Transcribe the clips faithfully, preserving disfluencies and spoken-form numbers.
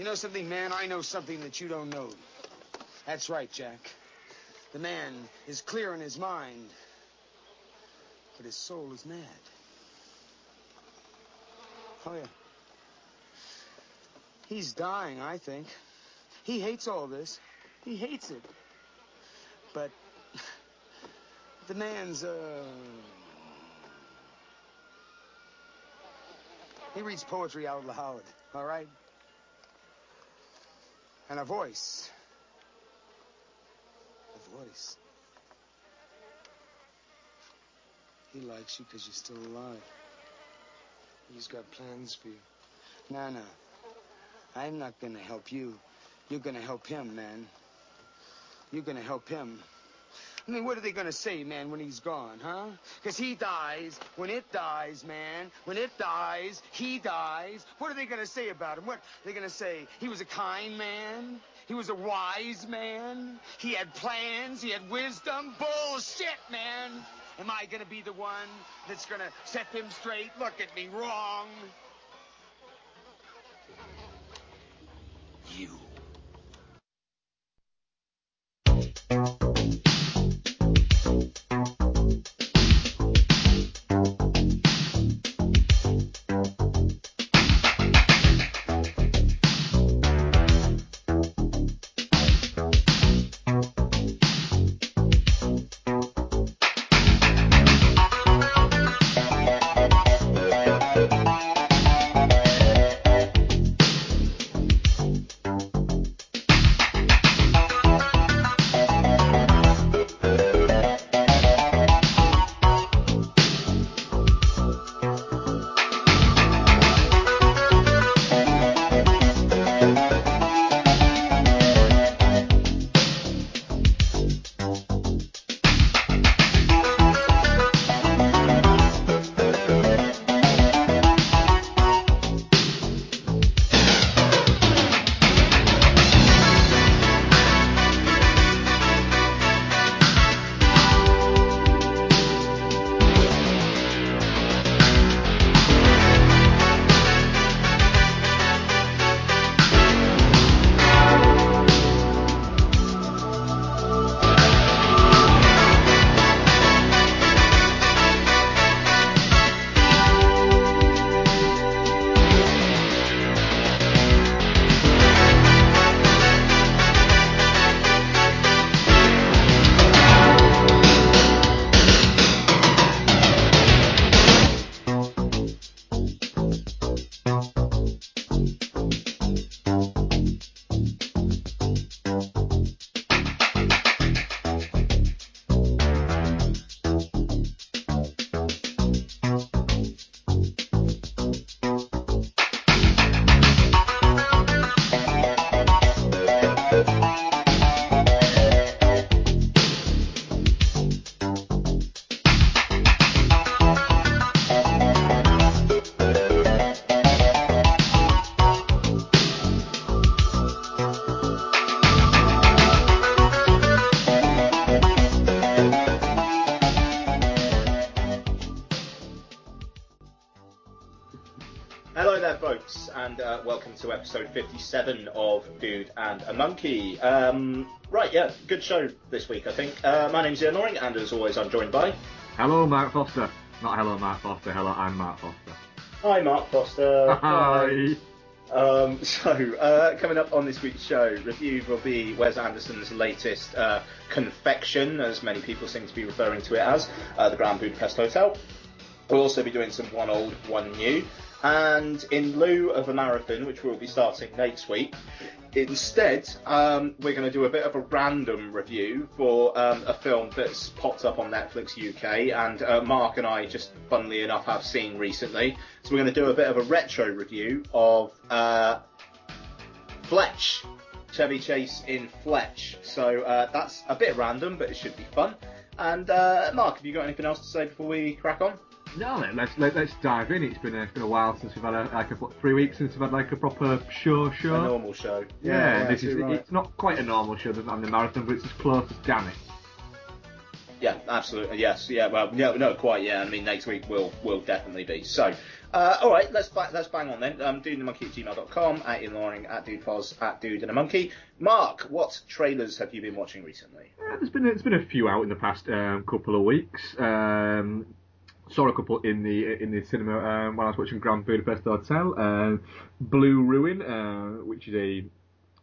You know something, man? I know something that you don't know. That's right, Jack. The man is clear in his mind, but his soul is mad. Oh, yeah. He's dying, I think. He hates all this. He hates it. But the man's, uh... he reads poetry out loud, all right? And a voice. A voice. He likes you because you're still alive. He's got plans for you. No, no. I'm not going to help you. You're going to help him, man. You're going to help him. I mean, what are they going to say, man, when he's gone, huh? Because he dies. When it dies, man. When it dies, he dies. What are they going to say about him? What are they going to say? He was a kind man. He was a wise man. He had plans. He had wisdom. Bullshit, man. Am I going to be the one that's going to set him straight? Look at me wrong. You. And uh, welcome to episode fifty-seven of Dude and a Monkey. Um, right, yeah, good show this week, I think. Uh, my name's Ian Loring, and as always, I'm joined by... Hello, Mark Foster. Not hello, Mark Foster. Hello, I'm Mark Foster. Hi, Mark Foster. Hi. Hi. Um, so, uh, coming up on this week's show, reviewed will be Wes Anderson's latest uh, confection, as many people seem to be referring to it as, uh, the Grand Budapest Hotel. We'll also be doing some one old, one new. And in lieu of a marathon, which we'll be starting next week, instead um, we're going to do a bit of a random review for um, a film that's popped up on Netflix U K, and uh, Mark and I just, funnily enough, have seen recently. So we're going to do a bit of a retro review of uh, Fletch, Chevy Chase in Fletch. So uh, that's a bit random, but it should be fun. And uh, Mark, have you got anything else to say before we crack on? No, let's let, let's dive in. It's been a, it's been a while since we've had a, like a, what, three weeks since we've had like a proper show show. A normal show. Yeah, yeah, yeah this is right. It's not quite a normal show. There's not in the marathon, but it's as close as damn it. Yeah, absolutely. Yes, yeah. Well, no, no, quite. Yeah, I mean, next week will will definitely be. So, Uh, all right, let's ba- let's bang on then. Um, dude and a monkey at gmail dot com, at Ian Loring, at DudeFoz, at Dude and a Monkey. Mark, what trailers have you been watching recently? Uh, there's been there's been a few out in the past um, couple of weeks. Um, saw a couple in the in the cinema um, while I was watching Grand Budapest Hotel. Uh, Blue Ruin, uh, which is a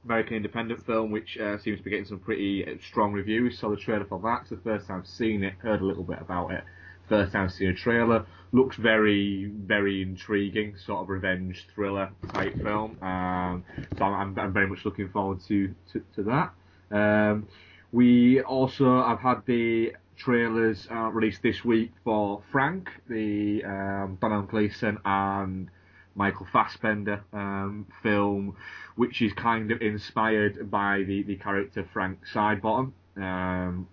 American independent film, which uh, seems to be getting some pretty strong reviews. Saw the trailer for that. It's the first time I've seen it. Heard a little bit about it. First time I've seen a trailer. Looks very, very intriguing. Sort of revenge thriller type film. Um, so I'm, I'm very much looking forward to to, to that. Um, we also have had the trailers uh, released this week for Frank, the um, Donald Gleeson and Michael Fassbender um, film, which is kind of inspired by the, the character Frank Sidebottom, um,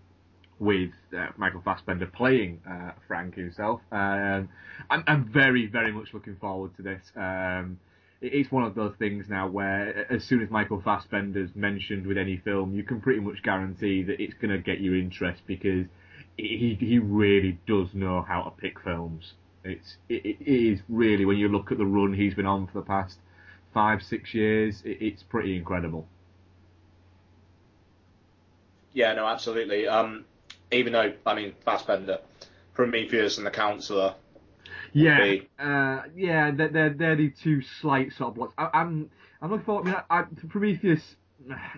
with uh, Michael Fassbender playing uh, Frank himself. Um, I'm, I'm very, very much looking forward to this. Um, it, it's one of those things now where as soon as Michael Fassbender's mentioned with any film, you can pretty much guarantee that it's going to get your interest, because he, he really does know how to pick films. It's, it, it is really, when you look at the run he's been on for the past five, six years, it, it's pretty incredible. Yeah, no, absolutely. Um, even though, I mean, Fassbender, Prometheus and The Counselor. Yeah, uh, yeah, they're, they're, they're the two slight sort of blocks. I, I'm, I'm looking forward, I mean, I, I, Prometheus,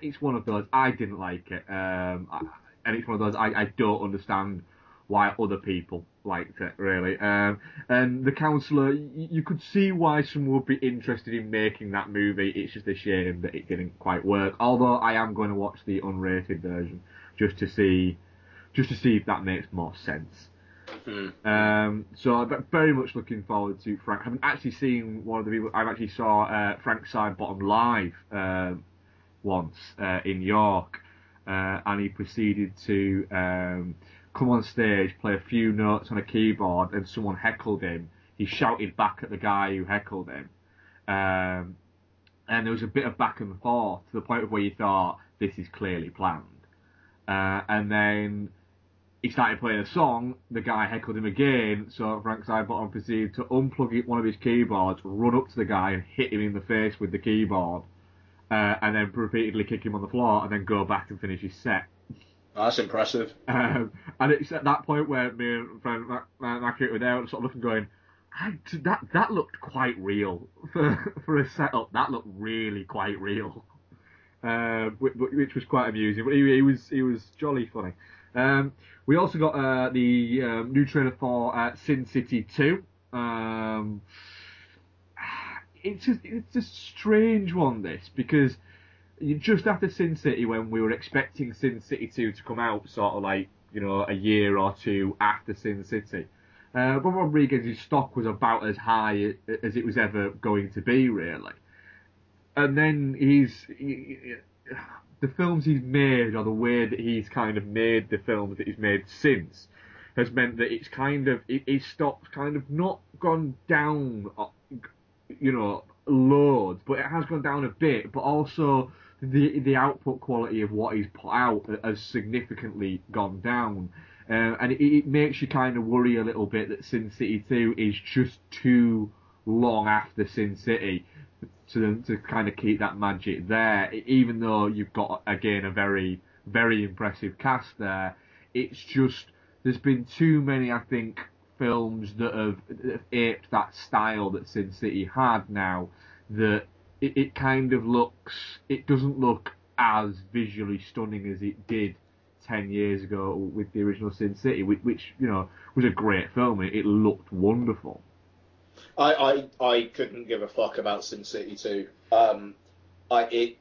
it's one of those, I didn't like it. Um, I, and it's one of those, I, I don't understand why other people liked it, really. Um, and The Counselor, y- you could see why someone would be interested in making that movie. It's just a shame that it didn't quite work. Although I am going to watch the unrated version just to see, just to see if that makes more sense. Mm-hmm. Um, so I'm very much looking forward to Frank. I haven't actually seen one of the people. I actually saw uh, Frank Sidebottom live uh, once uh, in York, uh, and he proceeded to Um, come on stage, play a few notes on a keyboard, and someone heckled him. He shouted back at the guy who heckled him. Um, and there was a bit of back and forth to the point of where you thought, this is clearly planned. Uh, and then he started playing a song, the guy heckled him again, so Frank Sidebottom proceeded to unplug one of his keyboards, run up to the guy and hit him in the face with the keyboard, uh, and then repeatedly kick him on the floor, and then go back and finish his set. Oh, that's impressive. Um, and it's at that point where me and friend Mac, Mac were there and sort of looking, going, I, that that looked quite real for for a setup. That looked really quite real, uh, which, which was quite amusing. But he, he was he was jolly funny. Um, we also got uh, the um, new trailer for uh, Sin City two. Um, it's a, it's a strange one, this, because just after Sin City, when we were expecting Sin City two to come out sort of like, you know, a year or two after Sin City, uh, Robert Rodriguez's stock was about as high as it was ever going to be, really. And then he's, he, the films he's made, or the way that he's kind of made the films that he's made since, has meant that it's kind of, his stock's kind of not gone down, you know, loads, but it has gone down a bit, but also the the output quality of what he's put out has significantly gone down, uh, and it, it makes you kind of worry a little bit that Sin City two is just too long after Sin City to to kind of keep that magic there, even though you've got, again, a very, very impressive cast there. It's just, there's been too many, I think, films that have, that have aped that style that Sin City had now, that it, it kind of looks, it doesn't look as visually stunning as it did ten years ago with the original Sin City, which, which you know, was a great film. It, it looked wonderful. I, I I couldn't give a fuck about Sin City two. Um, I it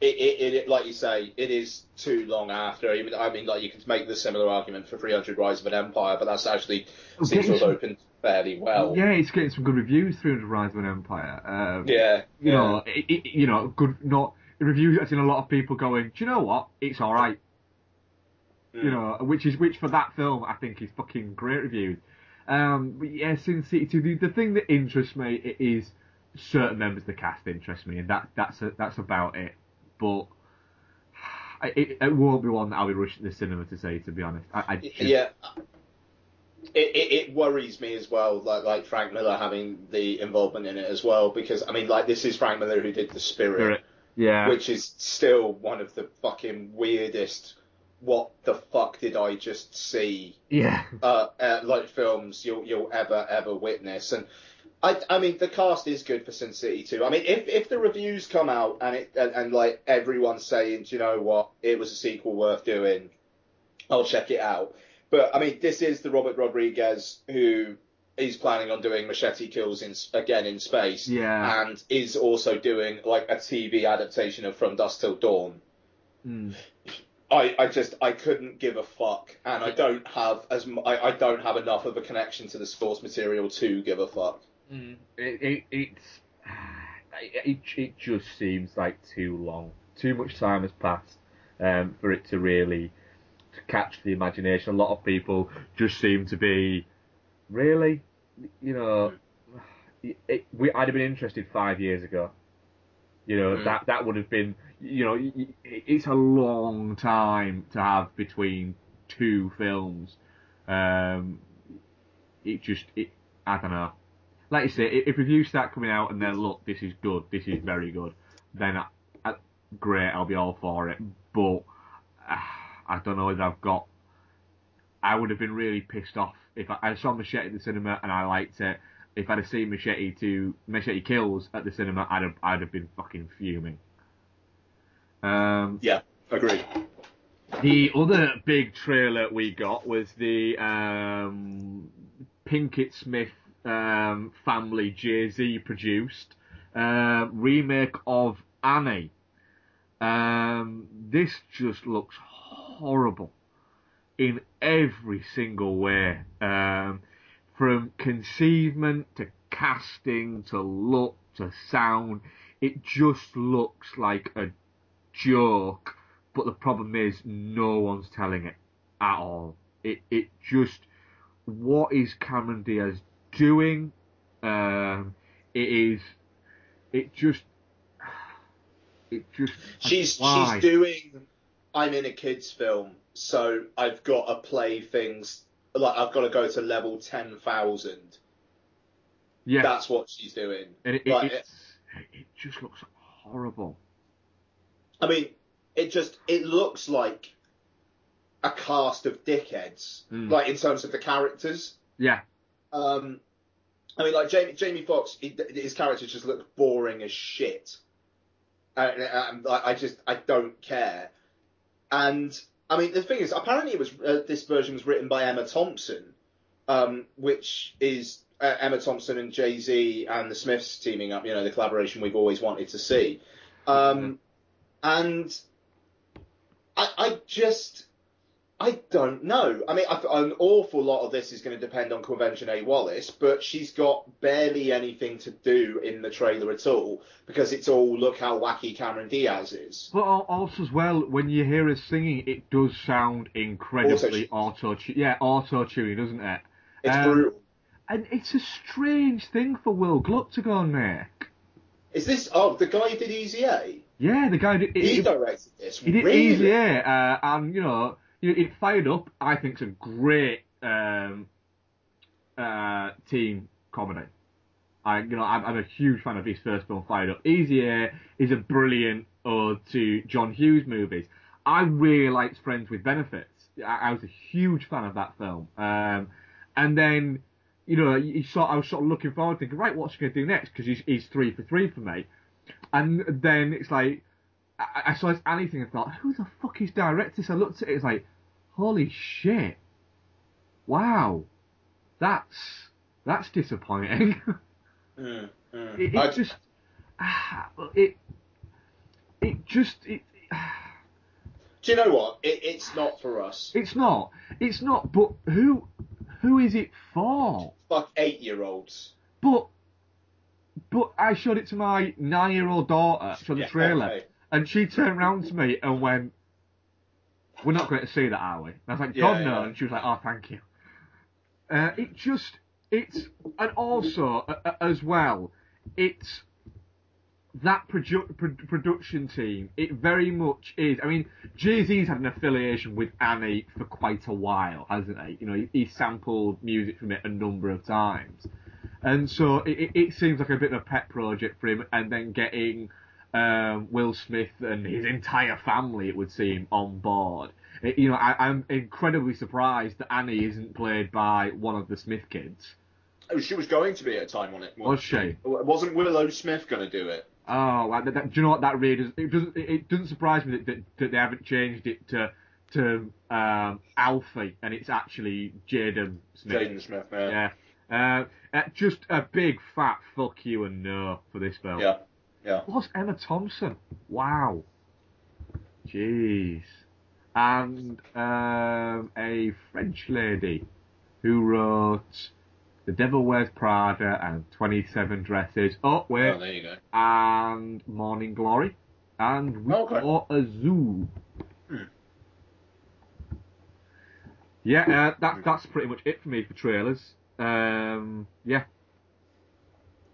It, it, it, like you say, it is too long after. Even, I mean, like, you could make the similar argument for three hundred Rise of an Empire, but that's actually okay, seems to have opened fairly well. Yeah, it's getting some good reviews. three hundred Rise of an Empire. Um, yeah, you yeah. know, it, it, you know, good. Not reviews. I've seen a lot of people going, do you know what? It's all right. Mm. You know, which is which for that film, I think, is fucking great reviews. Um, but yeah, Sin City two. The, the thing that interests me is certain members of the cast interest me, and that that's a, that's about it. But it, it won't be one that I'll be rushing the cinema to see, to be honest. I, I just... Yeah, It, it, it worries me as well, like like Frank Miller having the involvement in it as well, because I mean, like, this is Frank Miller who did The Spirit, yeah, which is still one of the fucking weirdest. What the fuck did I just see? Yeah, uh, uh, like films you'll you'll ever ever witness, and I I mean the cast is good for Sin City too. I mean, if if the reviews come out and it and, and like everyone's saying, do you know what, it was a sequel worth doing, I'll check it out. But, I mean, this is the Robert Rodriguez who is planning on doing Machete Kills in, again in space. Yeah. And is also doing, like, a T V adaptation of From Dusk Till Dawn. Mm. I, I just, I couldn't give a fuck. And I don't have as I, I don't have enough of a connection to the source material to give a fuck. Mm. It, it, it's, it, it just seems like too long. Too much time has passed um, for it to really... to catch the imagination. A lot of people just seem to be really, you know, it, it, we I'd have been interested five years ago. You know, mm. that that would have been, you know, it, it's a long time to have between two films. Um, it just, it I don't know. Like you say, if reviews start coming out and they're, look, this is good, this is very good, then I, I, great, I'll be all for it. But. Uh, I don't know whether I've got... I would have been really pissed off if I, I saw Machete at the cinema and I liked it. If I'd have seen Machete to Machete Kills at the cinema, I'd have I'd have been fucking fuming. Um, yeah, agreed. The other big trailer we got was the um, Pinkett Smith um, family Jay-Z produced uh, remake of Annie. Um, this just looks horrible in every single way, um, from conceivement to casting to look to sound. It just looks like a joke, but the problem is no one's telling it at all. It it just, what is Cameron Diaz doing? Um, it is, it just, it just. She's why? she's doing. I'm in a kids' film, so I've got to play things like I've got to go to level ten thousand. Yeah, that's what she's doing. And it, like, it, it just looks horrible. I mean, it just it looks like a cast of dickheads, mm. like in terms of the characters. Yeah. Um, I mean, like Jamie Jamie Foxx, his characters just look boring as shit. And I, I just I don't care. And, I mean, the thing is, apparently it was uh, this version was written by Emma Thompson, um, which is uh, Emma Thompson and Jay-Z and the Smiths teaming up, you know, the collaboration we've always wanted to see. Um, mm-hmm. And I, I just, I don't know. I mean, I, an awful lot of this is going to depend on Convention A. Wallace, but she's got barely anything to do in the trailer at all, because it's all, look how wacky Cameron Diaz is. But also as well, when you hear her singing, it does sound incredibly auto yeah, auto-tuning, doesn't it? It's um, brutal. And it's a strange thing for Will Gluck to go and make. Is this, oh, the guy who did Easy A? Yeah, the guy who did... He it, directed this, He did really? Easy A, uh, and, you know... You know, it Fired Up, I think, is a great um, uh, teen comedy. I, you know, I'm, I'm a huge fan of his first film, Fired Up. Easy A is a brilliant ode to John Hughes movies. I really liked Friends with Benefits. I, I was a huge fan of that film. Um, and then, you know, you sort, I was sort of looking forward, thinking, right, what's he going to do next? Because he's, he's three for three for me. And then it's like... I saw this Annie thing and thought, who the fuck is directing this? I looked at it, it was like, holy shit. Wow. That's that's disappointing. Mm, mm. It, it I... just... It, it just... It, Do you know what? It, it's not for us. It's not. It's not, but who who is it for? Fuck eight-year-olds. But, but I showed it to my nine-year-old daughter, showed the yeah, trailer. Okay. And she turned round to me and went, we're not going to see that, are we? And I was like, God, yeah, no. Yeah. And she was like, oh, thank you. Uh, it just, it's, and also, uh, as well, it's, that produ- pro- production team, it very much is. I mean, Jay-Z's had an affiliation with Annie for quite a while, hasn't he? You know, he, he sampled music from it a number of times. And so it, it seems like a bit of a pet project for him, and then getting um, Will Smith and his entire family, it would seem, on board. It, you know, I, I'm incredibly surprised that Annie isn't played by one of the Smith kids. Oh, she was going to be at a time on it. Was she? Wasn't Willow Smith going to do it? Oh, that, that, do you know what that really does? It doesn't. It doesn't surprise me that, that, that they haven't changed it to to um, Alfie, and it's actually Jaden Smith. Jaden Smith, man. Yeah. Uh, uh, just a big fat fuck you and no for this film. Yeah, yeah. Plus Emma Thompson. Wow. Jeez. And um, a French lady who wrote The Devil Wears Prada and twenty-seven Dresses. Oh, wait. Oh, there you go. And Morning Glory. And We okay. Are a Zoo. Hmm. Yeah, uh, that, that's pretty much it for me for trailers. Um, yeah.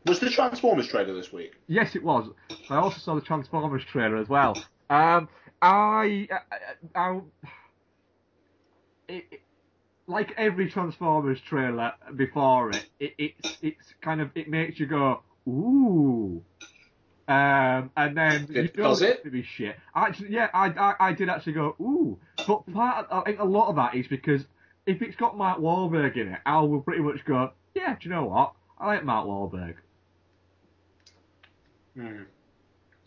Was the Transformers trailer this week? Yes, it was. I also saw the Transformers trailer as well. Um, I, I, I it, it, like every Transformers trailer before it, it, it's it's kind of it makes you go ooh, um, and then it, you don't does it? To be shit. Actually, yeah, I, I I did actually go ooh, but part of, I think a lot of that is because. If it's got Mark Wahlberg in it, I will pretty much go, yeah, do you know what? I like Mark Wahlberg. Hmm.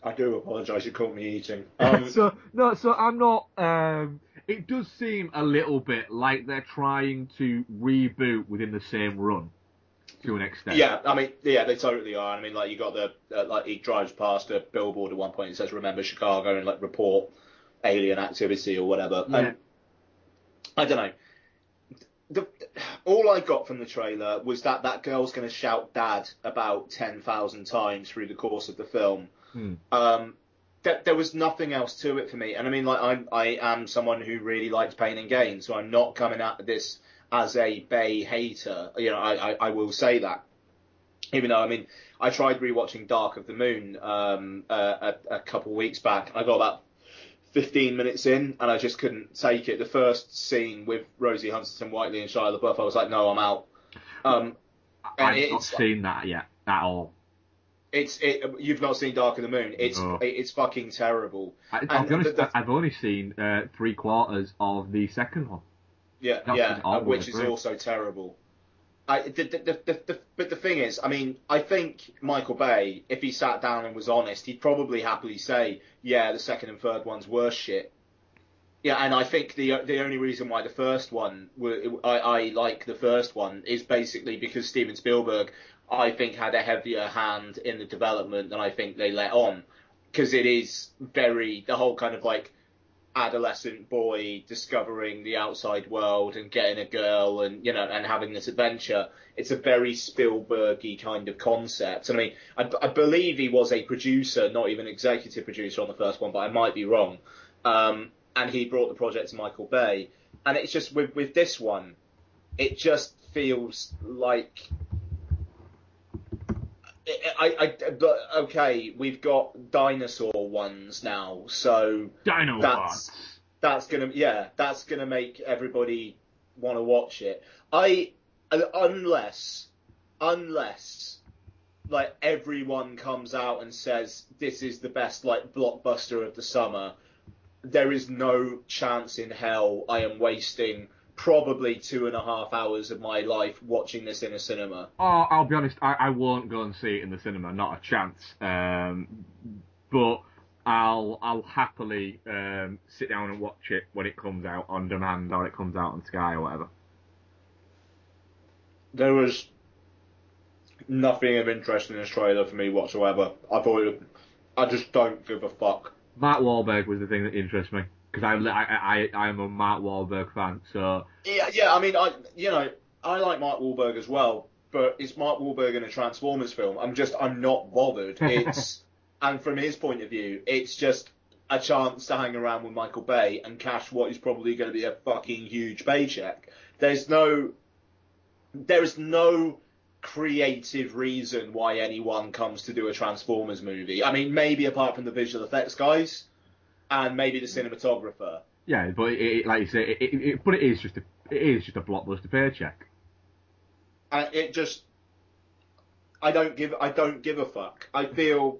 I do apologise, you caught me eating. Um, so, no, so I'm not... Um, it does seem a little bit like they're trying to reboot within the same run, to an extent. Yeah, I mean, yeah, they totally are. I mean, like, you got the... Uh, like, he drives past a billboard at one point and says, remember Chicago, and, like, report alien activity or whatever. Yeah. Um, I don't know. The, all I got from the trailer was that that girl's going to shout dad about ten thousand times through the course of the film. Hmm. Um, th- there was nothing else to it for me. And I mean, like, I'm, I am someone who really likes Pain and Gain, so I'm not coming at this as a Bay hater. You know, I, I, I will say that. Even though, I mean, I tried rewatching Dark of the Moon um, uh, a, a couple weeks back. I got about fifteen minutes in, and I just couldn't take it. The first scene with Rosie Huntington-Whiteley and Shia LaBeouf, I was like, no, I'm out. Um, and I've not seen that yet, at all. It's it. You've not seen Dark of the Moon. It's no. it, it's fucking terrible. I, I'll be honest, the, the, I've only seen uh, three quarters of the second one. Yeah, That's yeah, which is also terrible. I, the, the, the, the, the, but the thing is, I mean, I think Michael Bay, if he sat down and was honest, he'd probably happily say, yeah, the second and third ones were shit. Yeah, and I think the the only reason why the first one, were, I, I like the first one, is basically because Steven Spielberg, I think, had a heavier hand in the development than I think they let on. Because it is very, the whole kind of like, adolescent boy discovering the outside world and getting a girl and, you know, and having this adventure. It's a very Spielberg-y kind of concept. And I mean, I, I believe he was a producer, not even executive producer on the first one, but I might be wrong. Um, and he brought the project to Michael Bay. And it's just, with, with this one, it just feels like... I, I, but okay, we've got dinosaur ones now, so Dino that's that's gonna yeah that's gonna make everybody want to watch it. I unless unless like everyone comes out and says this is the best like blockbuster of the summer, there is no chance in hell I am wasting probably two and a half hours of my life watching this in a cinema. Oh, I'll be honest, I, I won't go and see it in the cinema, not a chance. Um, but I'll I'll happily um, sit down and watch it when it comes out on demand or it comes out on Sky or whatever. There was nothing of interest in this trailer for me whatsoever. I thought it, I just don't give a fuck. Mark Wahlberg was the thing that interests me. Because I'm I I I'm a Mark Wahlberg fan, so yeah yeah I mean I you know I like Mark Wahlberg as well, but it's Mark Wahlberg in a Transformers film. I'm just I'm not bothered. It's and from his point of view, it's just a chance to hang around with Michael Bay and cash what is probably going to be a fucking huge paycheck. There's no there is no creative reason why anyone comes to do a Transformers movie. I mean, maybe apart from the visual effects guys and maybe the cinematographer. Yeah, but it, it, like you say, it, it, it, but it is just a it is just a blockbuster paycheck. And it just, I don't give I don't give a fuck. I feel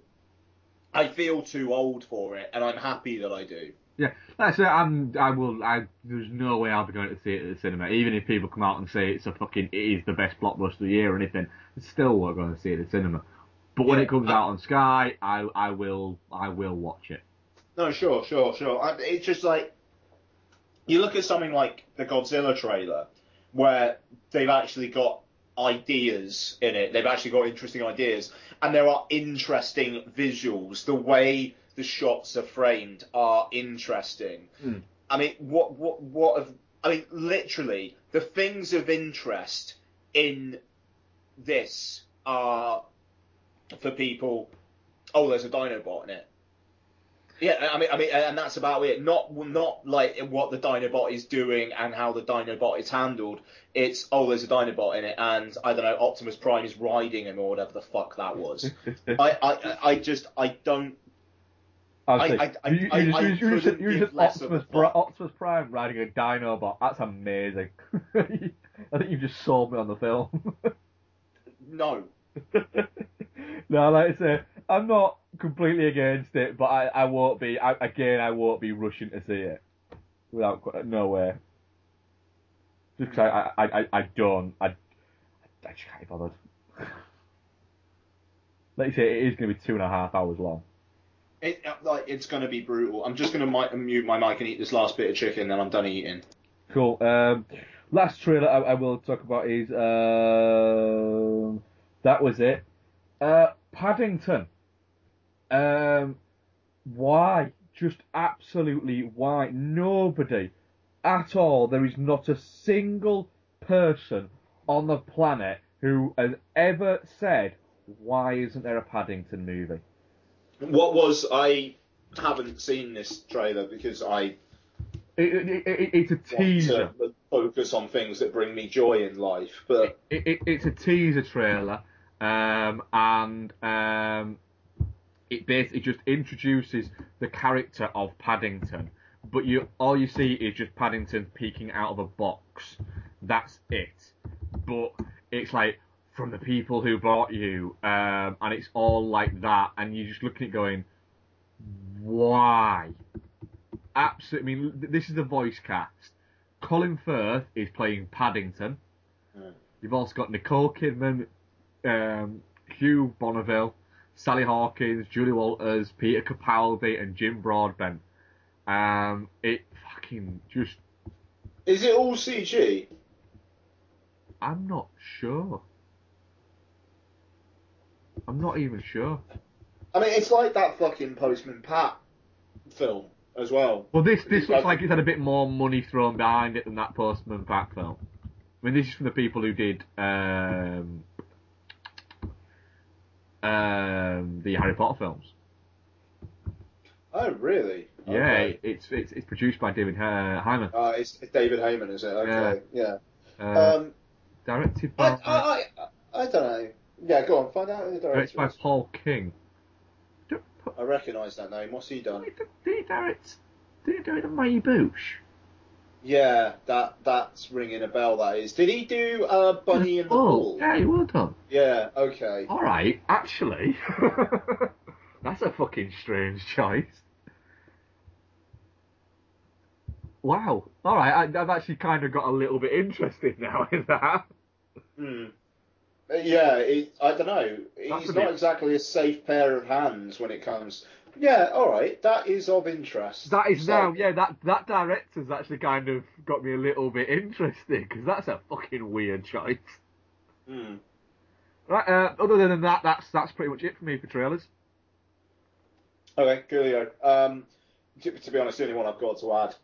I feel too old for it, and I'm happy that I do. Yeah, that's it. I'm. I will. I. There's no way I'll be going to see it at the cinema, even if people come out and say it's a fucking. It is the best blockbuster of the year or anything. I still won't go to see it at the cinema. But when yeah, it comes I, out on Sky, I. I will. I will watch it. No, sure, sure, sure. I, it's just like you look at something like the Godzilla trailer, where they've actually got ideas in it. They've actually got interesting ideas, and there are interesting visuals. The way the shots are framed are interesting. Mm. I mean, what, what, what? Have, I mean, literally, the things of interest in this are for people. Oh, there's a Dinobot in it. Yeah, I mean, I mean, and that's about it. Not, not like what the Dinobot is doing and how the Dinobot is handled. It's oh, there's a Dinobot in it, and I don't know, Optimus Prime is riding him or whatever the fuck that was. I, I, I just, I don't. I, I, you, I, you, I, you, I you just, you just Optimus, Optimus Prime riding a Dinobot. That's amazing. I think you've just sold me on the film. No. No, like I say, I'm not completely against it, but I, I won't be. I, again, I won't be rushing to see it. Without no way. Just because I, I, I, I don't. I, I just can't be bothered. Like you say, it is going to be two and a half hours long. It, like, it's going to be brutal. I'm just going to mute my mic and eat this last bit of chicken, then I'm done eating. Cool. Um, last trailer I, I will talk about is... Uh, that was it. Uh, Paddington. Um, why? Just absolutely why? Nobody at all. There is not a single person on the planet who has ever said, why isn't there a Paddington movie? What was I haven't seen this trailer because I it, it, it, it's a teaser. Want to focus on things that bring me joy in life, but it, it, it's a teaser trailer, um, and um, it basically just introduces the character of Paddington. But you all you see is just Paddington peeking out of a box. That's it. But it's like, from the people who bought you, um, and it's all like that, and you're just looking at it going, why? Absolutely. I mean, this is the voice cast. Colin Firth is playing Paddington. Mm. You've also got Nicole Kidman, um, Hugh Bonneville, Sally Hawkins, Julie Walters, Peter Capaldi, and Jim Broadbent. Um, it fucking just... Is it all C G? I'm not sure. I'm not even sure. I mean, it's like that fucking Postman Pat film as well. Well, this this looks like it's had a bit more money thrown behind it than that Postman Pat film. I mean, this is from the people who did um, um, the Harry Potter films. Oh, really? Yeah, okay. it's it's it's produced by David uh, Heyman. Uh, it's David Heyman, is it? Okay, yeah. yeah. Uh, um, directed by... I, I, I, I don't know. Yeah, go on, find out who the director is. It's by Paul King. I recognise that name. What's he done? Did he direct? Did he direct Maggie Boosh? Yeah, that that's ringing a bell. That is. Did he do uh, Bunny and the Bull? Yeah, he would have. Yeah. Okay. All right. Actually, that's a fucking strange choice. Wow. All right. I, I've actually kind of got a little bit interested now in that. Hmm. Yeah, it, I don't know. That's He's not bit... exactly a safe pair of hands when it comes. Yeah, all right, that is of interest. That is so... now, yeah, that, that director's actually kind of got me a little bit interested, because that's a fucking weird choice. Hmm. Right, uh, other than that, that's that's pretty much it for me for trailers. Okay, coolio. Um, to, to be honest, the only one I've got to add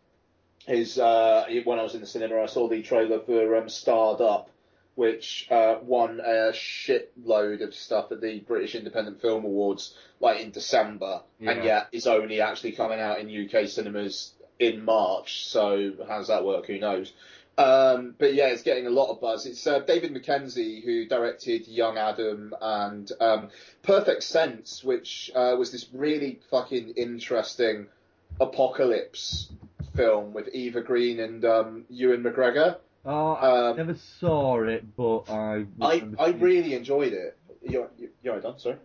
is uh, when I was in the cinema, I saw the trailer for um, Starred Up, which uh, won a shitload of stuff at the British Independent Film Awards, like in December, yeah. And yet it's only actually coming out in U K cinemas in March. So how's that work? Who knows? Um, but yeah, it's getting a lot of buzz. It's uh, David Mackenzie who directed Young Adam and um, Perfect Sense, which uh, was this really fucking interesting apocalypse film with Eva Green and um, Ewan McGregor. Oh, I um, never saw it, but I... I, I really it. enjoyed it. You're, you're done, sorry.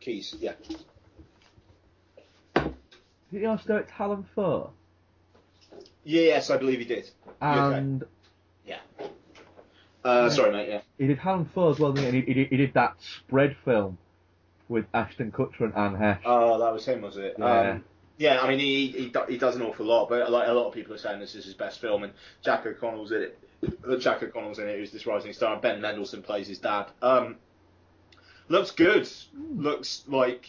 Keys, yeah. Did he also direct Alan Ford? Yes, I believe he did. And okay? yeah, uh, yeah. sorry, mate. Yeah, he did Alan Ford as well, didn't he? And he, he, he did that spread film with Ashton Kutcher and Anne Hesh. Oh, that was him, was it? Yeah. Um, yeah, I mean, he, he he does an awful lot, but like a lot of people are saying this is his best film, and Jack O'Connell's in it. Jack O'Connell's in it, who's this rising star. Ben Mendelsohn plays his dad. Um, looks good. Looks like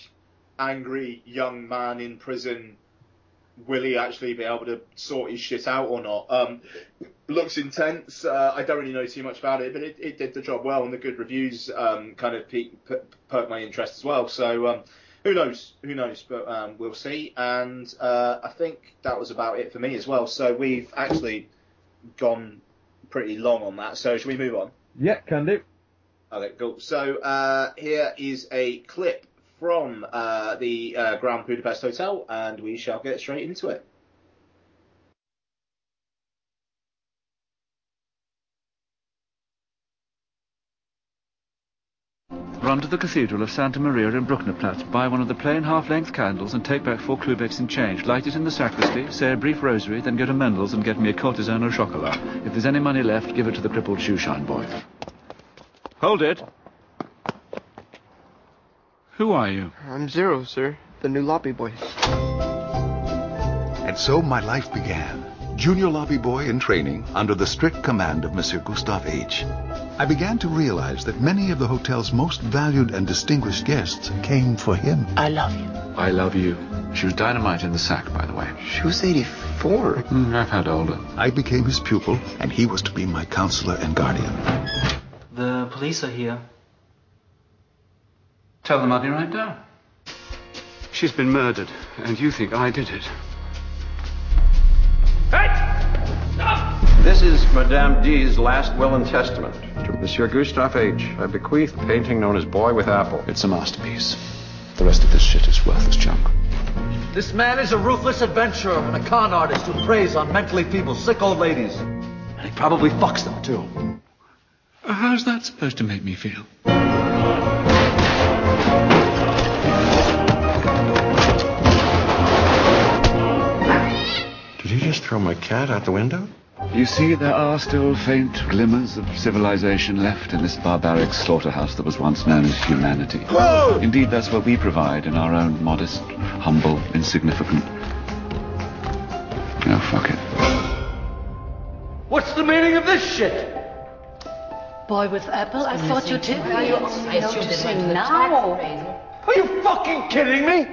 angry young man in prison. Will he actually be able to sort his shit out or not? Um, looks intense. Uh, I don't really know too much about it, but it, it did the job well, and the good reviews um, kind of pe- pe- perked my interest as well. So um, who knows? Who knows? But um, we'll see. And uh, I think that was about it for me as well. So we've actually gone pretty long on that. So should we move on? Yeah, can do. Okay, cool. So uh, here is a clip from uh, the uh, Grand Budapest Hotel, and we shall get straight into it. Run to the Cathedral of Santa Maria in Brucknerplatz, buy one of the plain half-length candles and take back four klubecks in change. Light it in the sacristy, say a brief rosary, then go to Mendel's and get me a cortisone au chocolat. If there's any money left, give it to the crippled shoeshine boy. Hold it! Who are you? I'm Zero, sir. The new lobby boy. And so my life began. Junior lobby boy in training under the strict command of Monsieur Gustave H. I began to realize that many of the hotel's most valued and distinguished guests came for him. I love you. I love you. She was dynamite in the sack, by the way. She was eighty-four. Mm, I've had older. I became his pupil, and he was to be my counselor and guardian. The police are here. Tell them I'll be right down. She's been murdered, and you think I did it. Hey! Stop! This is Madame D's last will and testament. To Monsieur Gustave H, I bequeath a painting known as Boy with Apple. It's a masterpiece. The rest of this shit is worthless junk. This man is a ruthless adventurer and a con artist who preys on mentally feeble, sick old ladies. And he probably fucks them, too. How's that supposed to make me feel? Did you just throw my cat out the window? You see, there are still faint glimmers of civilization left in this barbaric slaughterhouse that was once known as humanity. Whoa! Indeed, that's what we provide in our own modest, humble, insignificant... Oh, fuck it. What's the meaning of this shit? Boy with apple, I thought you did. Are you noticing now? Are you fucking kidding me?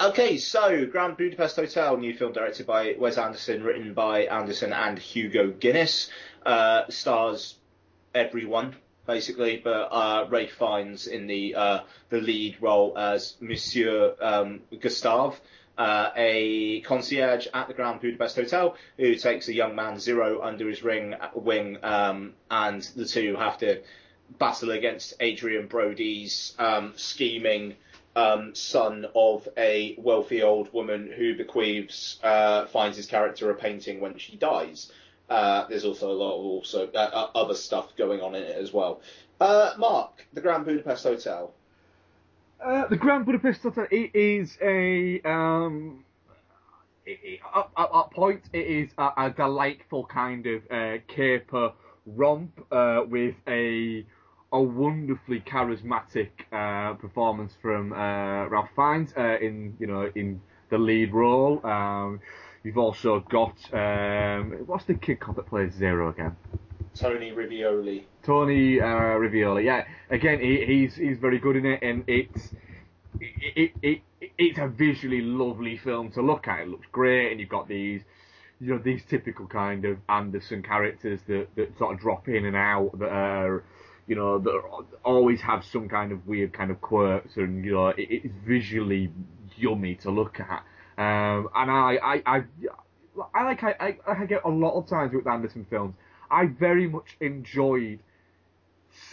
Okay, so Grand Budapest Hotel, new film directed by Wes Anderson, written by Anderson and Hugo Guinness, uh, stars everyone basically, but uh, Ralph Fiennes in the uh, the lead role as Monsieur um, Gustave, uh, a concierge at the Grand Budapest Hotel who takes a young man Zero under his ring wing, um, and the two have to battle against Adrian Brody's um, scheming. Um, son of a wealthy old woman who bequeaths uh, finds his character a painting when she dies. Uh, there's also a lot of also uh, other stuff going on in it as well. Uh, Mark, the Grand Budapest Hotel. Uh, the Grand Budapest Hotel. It is a um, it, it, at, at point. It is a, a delightful kind of uh, caper romp uh, with a. A wonderfully charismatic uh, performance from uh, Ralph Fiennes uh, in you know in the lead role. Um, you've also got um, what's the kid cop that plays Zero again? Tony Rivioli. Tony uh, Rivioli. Yeah, again he, he's he's very good in it, and it's it, it it it's a visually lovely film to look at. It looks great, and you've got these. You know these typical kind of Anderson characters that, that sort of drop in and out that are. You know, that always have some kind of weird kind of quirks, and you know, it, it's visually yummy to look at. Um, and I, I, I, I like I, I, I get a lot of times with Anderson films. I very much enjoyed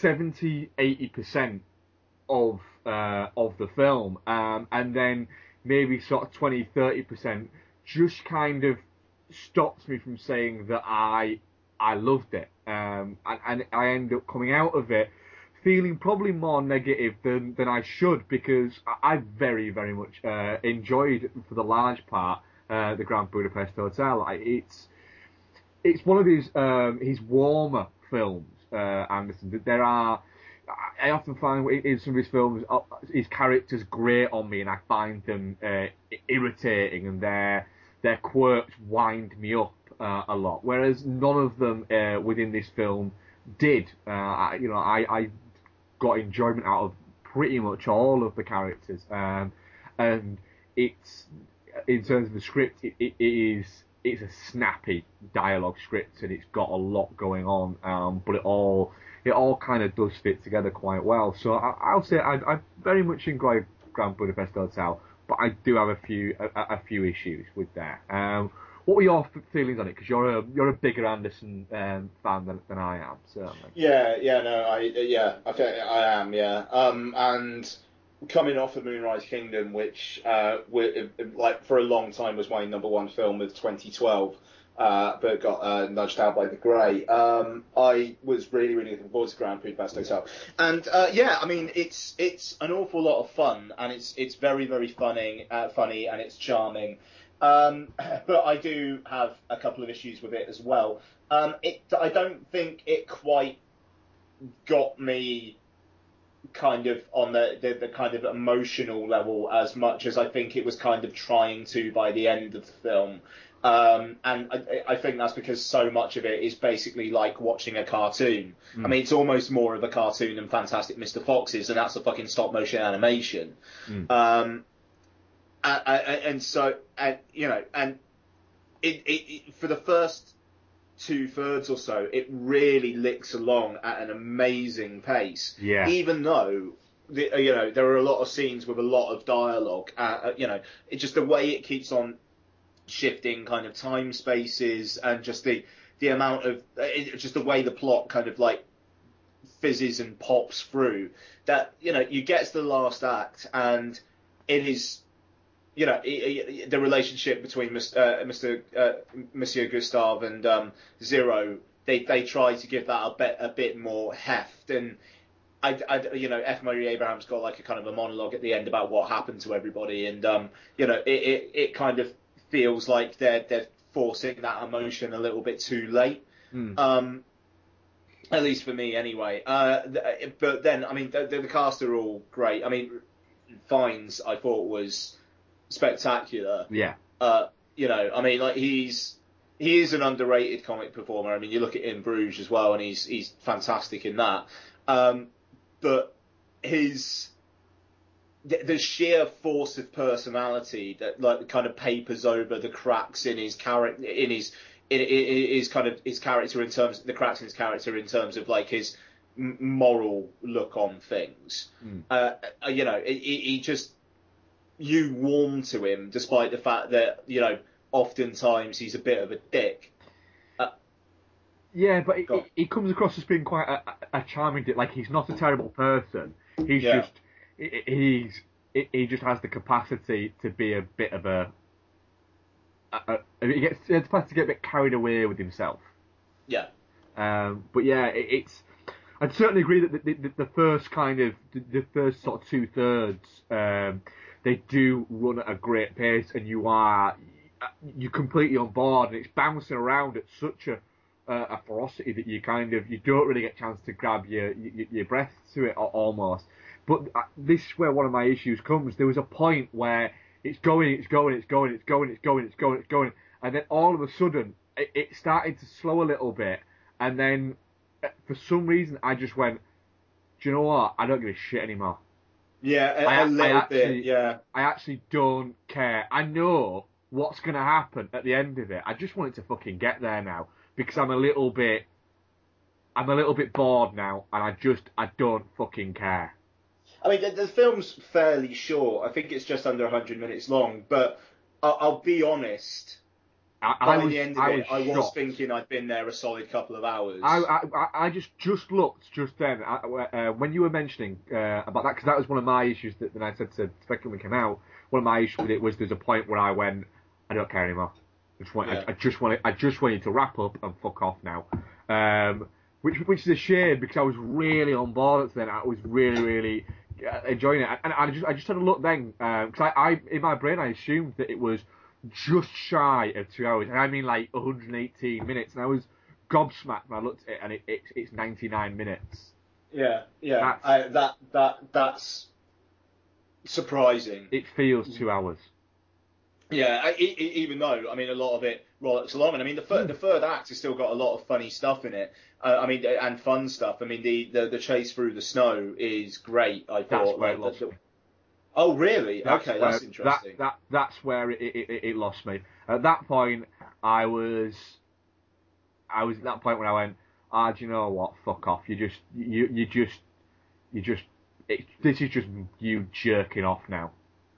seventy, eighty percent of uh, of the film, um, and then maybe sort of twenty, thirty percent just kind of stops me from saying that I I loved it, um, and, and I end up coming out of it feeling probably more negative than, than I should, because I, I very, very much uh, enjoyed, for the large part, uh, the Grand Budapest Hotel. I, it's it's one of his um, his warmer films, uh, Anderson. There are, I often find in some of his films, uh, his characters grate on me, and I find them uh, irritating, and their their quirks wind me up uh, a lot. Whereas none of them uh, within this film did. Uh, I, you know, I, I got enjoyment out of pretty much all of the characters, um, and it's, in terms of the script, it, it, it is. It's a snappy dialogue script, and it's got a lot going on, um, but it all it all kind of does fit together quite well. So I, I'll say I, I very much enjoy Grand Budapest Hotel, but I do have a few a, a few issues with that. Um, what were your feelings on it? Because you're a you're a bigger Anderson um, fan than, than I am, certainly. Yeah, yeah, no, I yeah, I I am, yeah, um, and. Coming off of Moonrise Kingdom, which uh, were, like for a long time was my number one film of twenty twelve, uh, but got uh, nudged out by The Grey. Um, I was really, really looking forward to Grand Budapest Hotel, and uh, yeah, I mean it's it's an awful lot of fun, and it's it's very, very funny, uh, funny, and it's charming. Um, but I do have a couple of issues with it as well. Um, it I don't think it quite got me. Kind of on the, the the kind of emotional level as much as I think it was kind of trying to by the end of the film, um, and I, I think that's because so much of it is basically like watching a cartoon. Mm. I mean, it's almost more of a cartoon than Fantastic Mister Fox is, and that's a fucking stop motion animation. Mm. Um, and, and so and you know, and it, it, it for the first two thirds or so, it really licks along at an amazing pace. Yeah. Even though, the, you know, there are a lot of scenes with a lot of dialogue. Uh, you know, it's just the way it keeps on shifting, kind of time spaces, and just the the amount of it, just the way the plot kind of like fizzes and pops through. That you know, you get to the last act, and it is. You know, the relationship between Mister Uh, Mister Uh, Monsieur Gustave and um, Zero, they they try to give that a bit, a bit more heft. And, I, I, you know, F. Murray Abraham's got like a kind of a monologue at the end about what happened to everybody. And, um, you know, it, it, it kind of feels like they're, they're forcing that emotion a little bit too late. Mm. Um, at least for me, anyway. Uh, but then, I mean, the, the cast are all great. I mean, Fiennes, I thought, was... spectacular. Yeah. Uh, you know, I mean, like he's he is an underrated comic performer. I mean, you look at In Bruges as well, and he's he's fantastic in that. Um, but his the, the sheer force of personality that like kind of papers over the cracks in his character, in his in, in his kind of his character in terms the cracks in his character in terms of like his moral look on things. Mm. Uh, you know, he, he just. You warm to him, despite the fact that, you know, oftentimes he's a bit of a dick. Uh, yeah, but it, it, it comes across as being quite a, a charming dick. Like, he's not a terrible person. He's yeah. just... He's he just has the capacity to be a bit of a... a, a he gets he has the capacity to get a bit carried away with himself. Yeah. Um, but, yeah, it, it's... I'd certainly agree that the, the, the first kind of... The, the first sort of two-thirds... Um, they do run at a great pace, and you are you're completely on board, and it's bouncing around at such a uh, a ferocity that you kind of you don't really get a chance to grab your your, your breath to it almost. But this is where one of my issues comes. There was a point where it's going, it's going, it's going, it's going, it's going, it's going, it's going, and then all of a sudden it, it started to slow a little bit, and then for some reason I just went, do you know what? I don't give a shit anymore. Yeah, a, I, a little I actually, bit, yeah. I actually don't care. I know what's going to happen at the end of it. I just want it to fucking get there now, because I'm a little bit... I'm a little bit bored now, and I just... I don't fucking care. I mean, the, the film's fairly short. I think it's just under one hundred minutes long, but I'll, I'll be honest. I, I by was, the end of I it, was I was shocked. Thinking I'd been there a solid couple of hours. I I, I just just looked just then I, uh, when you were mentioning uh, about that, because that was one of my issues that, that I said to Spectrum when it came out. One of my issues with it was there's a point where I went, I don't care anymore. I just want, yeah. I, I just wanted, I just wanted to wrap up and fuck off now. Um, which which is a shame because I was really on board at then. I was really really enjoying it, and I just I just had a look then because um, I, I in my brain I assumed that it was just shy of two hours, and I mean like one hundred eighteen minutes, and I was gobsmacked when I looked at it, and it, it it's ninety-nine minutes. Yeah, yeah, that's, I, that that that's surprising. It feels two hours. Yeah, I, I, even though I mean a lot of it rolls along, and I mean the third, the third act has still got a lot of funny stuff in it. Uh, I mean, and fun stuff. I mean, the, the, the chase through the snow is great. I that's thought. Where it lost the, the, me. Oh really? That's okay, where, that's interesting. That, that that's where it, it, it, it lost me. At that point, I was, I was at that point when I went, ah, do you know what? Fuck off. You just, you you just, you just. It, this is just you jerking off now,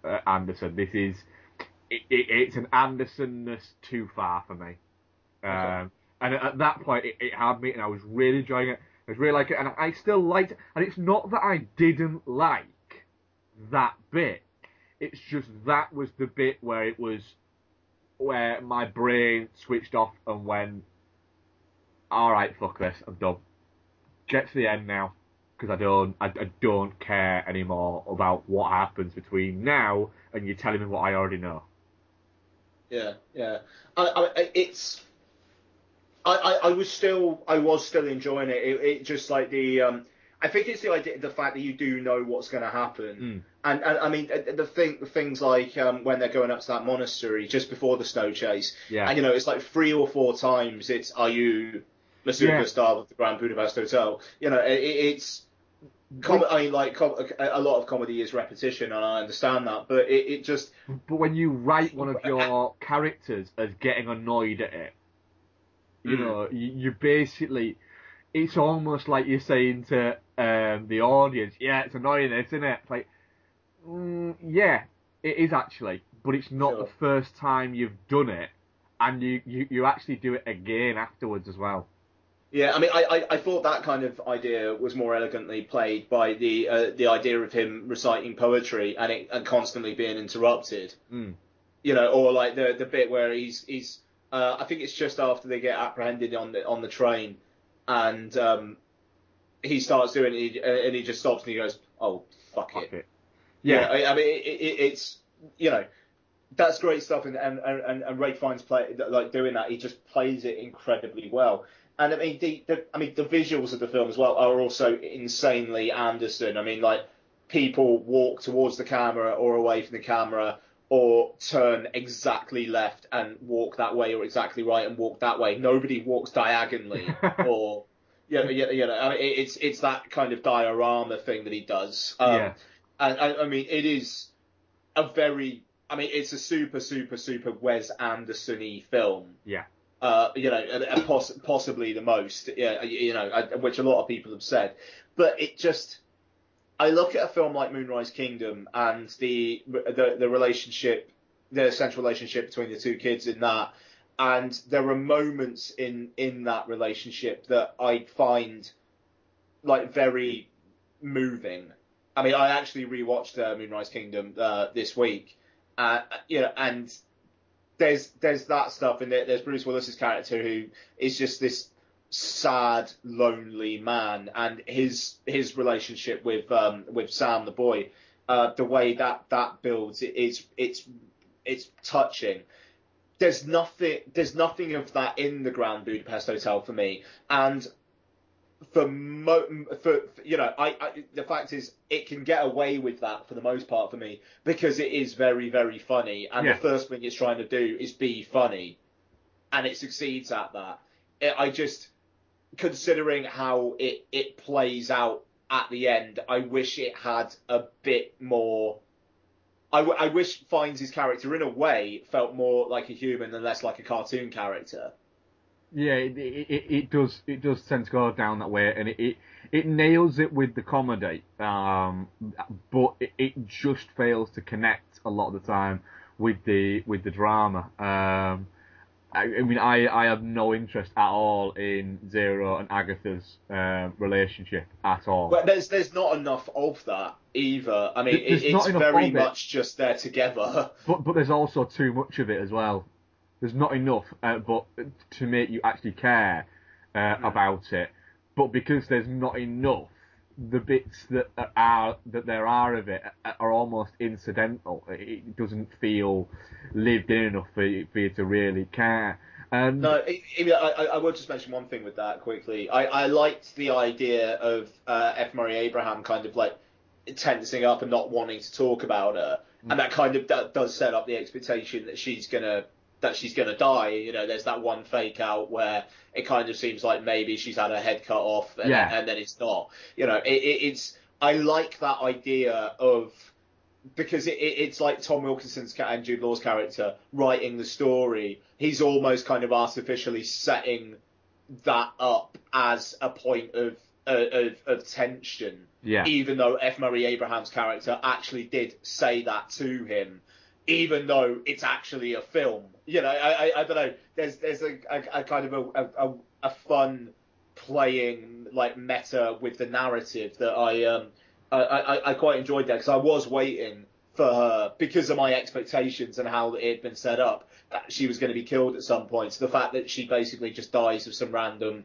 uh, Anderson. This is. It, it, it's an Andersonness too far for me. Um, okay. And at, at that point, it, it had me, and I was really enjoying it. I was really liking it, and I, I still liked it. And it's not that I didn't like that bit. It's just that was the bit where it was, where my brain switched off and went, all right, fuck this, I'm done. Get to the end now, because I don't, I, I don't care anymore about what happens between now and you telling me what I already know. Yeah, yeah. I, I, it's. I, I, I was still, I was still enjoying it. It, it just like the. Um, I think it's the idea, the fact that you do know what's going to happen, mm. and, and I mean the thing, things like um, when they're going up to that monastery just before the snow chase. Yeah. And you know, it's like three or four times. It's are you the superstar yeah. of the Grand Budapest Hotel? You know, it, it's. Com- I mean, like com- a lot of comedy is repetition, and I understand that, but it, it just. But when you write one of your characters as getting annoyed at it, you mm. know, you, you basically, it's almost like you're saying to um, the audience, "Yeah, it's annoying, isn't it?" It's like, mm, yeah, it is actually, but it's not sure. the first time you've done it, and you, you, you actually do it again afterwards as well. Yeah, I mean, I, I, I thought that kind of idea was more elegantly played by the uh, the idea of him reciting poetry and it, and constantly being interrupted. Mm. You know, or like the the bit where he's he's uh, I think it's just after they get apprehended on the on the train, and um, he starts doing it and he just stops and he goes, "Oh fuck, fuck it. it." Yeah, yeah I, I mean, it, it, it's you know. That's great stuff, and and and, and Ray Fiennes play like doing that. He just plays it incredibly well, and I mean the, the I mean the visuals of the film as well are also insanely Anderson. I mean, like people walk towards the camera or away from the camera, or turn exactly left and walk that way, or exactly right and walk that way. Nobody walks diagonally, or you know, you know I mean, it's it's that kind of diorama thing that he does. Um, yeah, and I, I mean it is a very I mean, it's a super, super, super Wes Anderson-y film. Yeah. Uh, you know, a, a poss- possibly the most, yeah, you know, a, which a lot of people have said. But it just, I look at a film like Moonrise Kingdom and the the, the relationship, the essential relationship between the two kids in that, and there are moments in, in that relationship that I find, like, very moving. I mean, I actually rewatched uh, Moonrise Kingdom uh, this week. Uh, you know, and there's there's that stuff, and there, there's Bruce Willis's character who is just this sad, lonely man, and his his relationship with um, with Sam the boy, uh, the way that that builds, it, it's it's it's touching. There's nothing there's nothing of that in the Grand Budapest Hotel for me, and for mo for, for you know I, I the fact is it can get away with that for the most part for me because it is very very funny and yeah. the first thing it's trying to do is be funny and it succeeds at that. It, I just considering how it it plays out at the end, I wish it had a bit more. I, w- I wish Fiennes' character in a way felt more like a human and less like a cartoon character. Yeah, it, it it does it does tend to go down that way, and it it, it nails it with the comedy, um, but it, it just fails to connect a lot of the time with the with the drama. Um, I, I mean, I, I have no interest at all in Zero and Agatha's uh, relationship at all. But there's there's not enough of that either. I mean, it, it's very much it. just they're together. But but there's also too much of it as well. There's not enough, uh, but to make you actually care uh, mm. about it. But because there's not enough, the bits that are that there are of it are almost incidental. It doesn't feel lived in enough for you, for you to really care. And no, it, it, I, I will just mention one thing with that quickly. I, I liked the idea of uh, F. Murray Abraham kind of like tensing up and not wanting to talk about her, mm. and that kind of that does set up the expectation that she's gonna. that she's going to die, you know, there's that one fake out where it kind of seems like maybe she's had her head cut off and, yeah. and then it's not, you know, it, it, it's, I like that idea of, because it, it, it's like Tom Wilkinson's and Jude Law's character writing the story. He's almost kind of artificially setting that up as a point of, of, of tension. Yeah. Even though F. Murray Abraham's character actually did say that to him. Even though it's actually a film, you know, I I, I don't know. There's there's a, a, a kind of a, a a fun playing like meta with the narrative that I um I I, I quite enjoyed that, because I was waiting for her because of my expectations and how it had been set up that she was going to be killed at some point. So the fact that she basically just dies of some random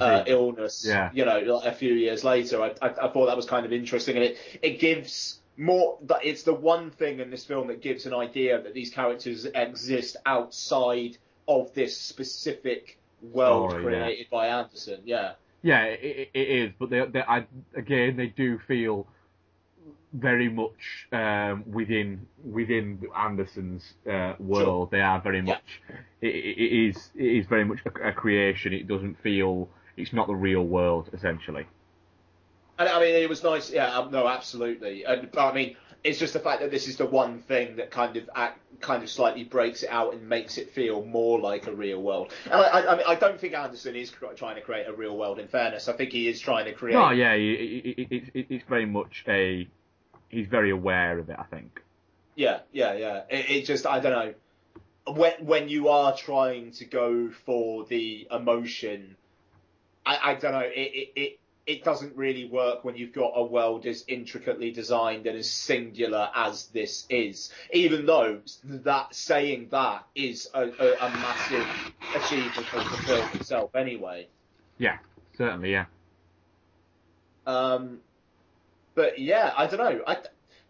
uh, illness, yeah. you know, like a few years later, I, I I thought that was kind of interesting, and it it gives. More, it's the one thing in this film that gives an idea that these characters exist outside of this specific world oh, created yeah. by Anderson. Yeah, yeah, it, it is. But they, they, I, again, they do feel very much um, within within Anderson's uh, world. Sure. They are very much. Yeah. It, it is it is very much a, a creation. It doesn't feel. It's not the real world, essentially. And I mean, it was nice. Yeah, no, absolutely. And but I mean, it's just the fact that this is the one thing that kind of act, kind of slightly breaks it out and makes it feel more like a real world. And I, I, I mean, I don't think Anderson is trying to create a real world. In fairness, I think he is trying to create. Oh yeah, it, it, it, it, it's very much a. He's very aware of it, I think. Yeah, yeah, yeah. It, it just, I don't know. When when you are trying to go for the emotion, I, I don't know. It it. it It doesn't really work when you've got a world as intricately designed and as singular as this is. Even though that saying that is a, a, a massive achievement of the film itself, anyway. Yeah, certainly, yeah. Um, but yeah, I don't know. I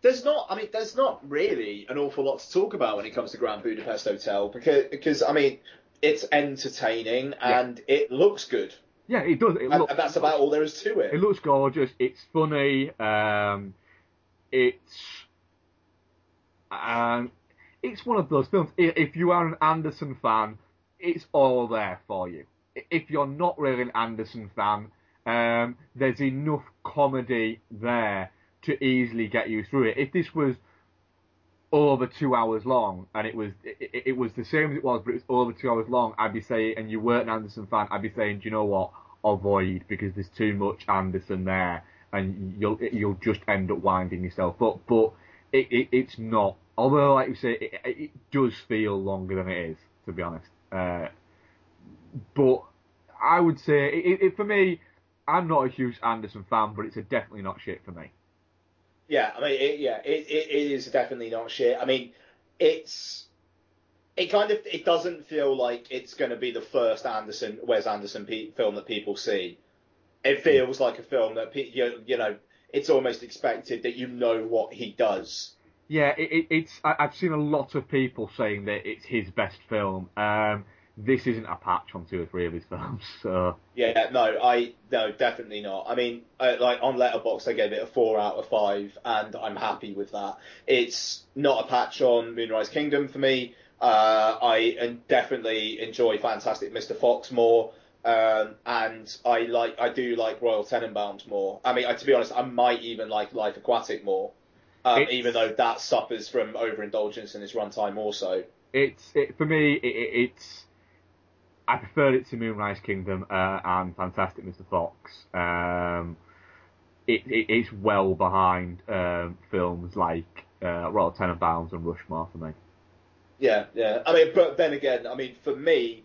there's not. I mean, there's not really an awful lot to talk about when it comes to Grand Budapest Hotel because because I mean, it's entertaining and yeah. it looks good. Yeah, it does. It and, looks, and that's about all there is to it. It looks gorgeous. It's funny. Um, it's um, it's one of those films. If you are an Anderson fan, it's all there for you. If you're not really an Anderson fan, um, there's enough comedy there to easily get you through it. If this was over two hours long, and it was it, it was the same as it was, but it was over two hours long, I'd be saying, and you weren't an Anderson fan, I'd be saying, do you know what? Avoid, because there's too much Anderson there, and you'll you'll just end up winding yourself up. But it, it it's not. Although, like you say, it, it does feel longer than it is, to be honest. Uh, but I would say, it, it, for me, I'm not a huge Anderson fan, but it's a definitely not shit for me. Yeah, I mean, it, yeah, it, it it is definitely not shit. I mean, it's it kind of it doesn't feel like it's going to be the first Anderson Wes Anderson pe- film that people see. It feels like a film that pe- you you know it's almost expected that you know what he does. Yeah, it, it, it's I, I've seen a lot of people saying that it's his best film. Um, this isn't a patch on two or three of his films. So. Yeah, no, I no, definitely not. I mean, I, like on Letterboxd, I gave it a four out of five, and I'm happy with that. It's not a patch on Moonrise Kingdom for me. Uh, I definitely enjoy Fantastic Mister Fox more, um, and I like I do like Royal Tenenbaums more. I mean, I, to be honest, I might even like Life Aquatic more, um, even though that suffers from overindulgence in its runtime also. It's it, for me, it, it, it's. I preferred it to Moonrise Kingdom uh, and Fantastic Mister Fox. Um, it, it, it's well behind um, films like uh, Royal Tenenbaums and Rushmore for me. Yeah, yeah. I mean, but then again, I mean, for me,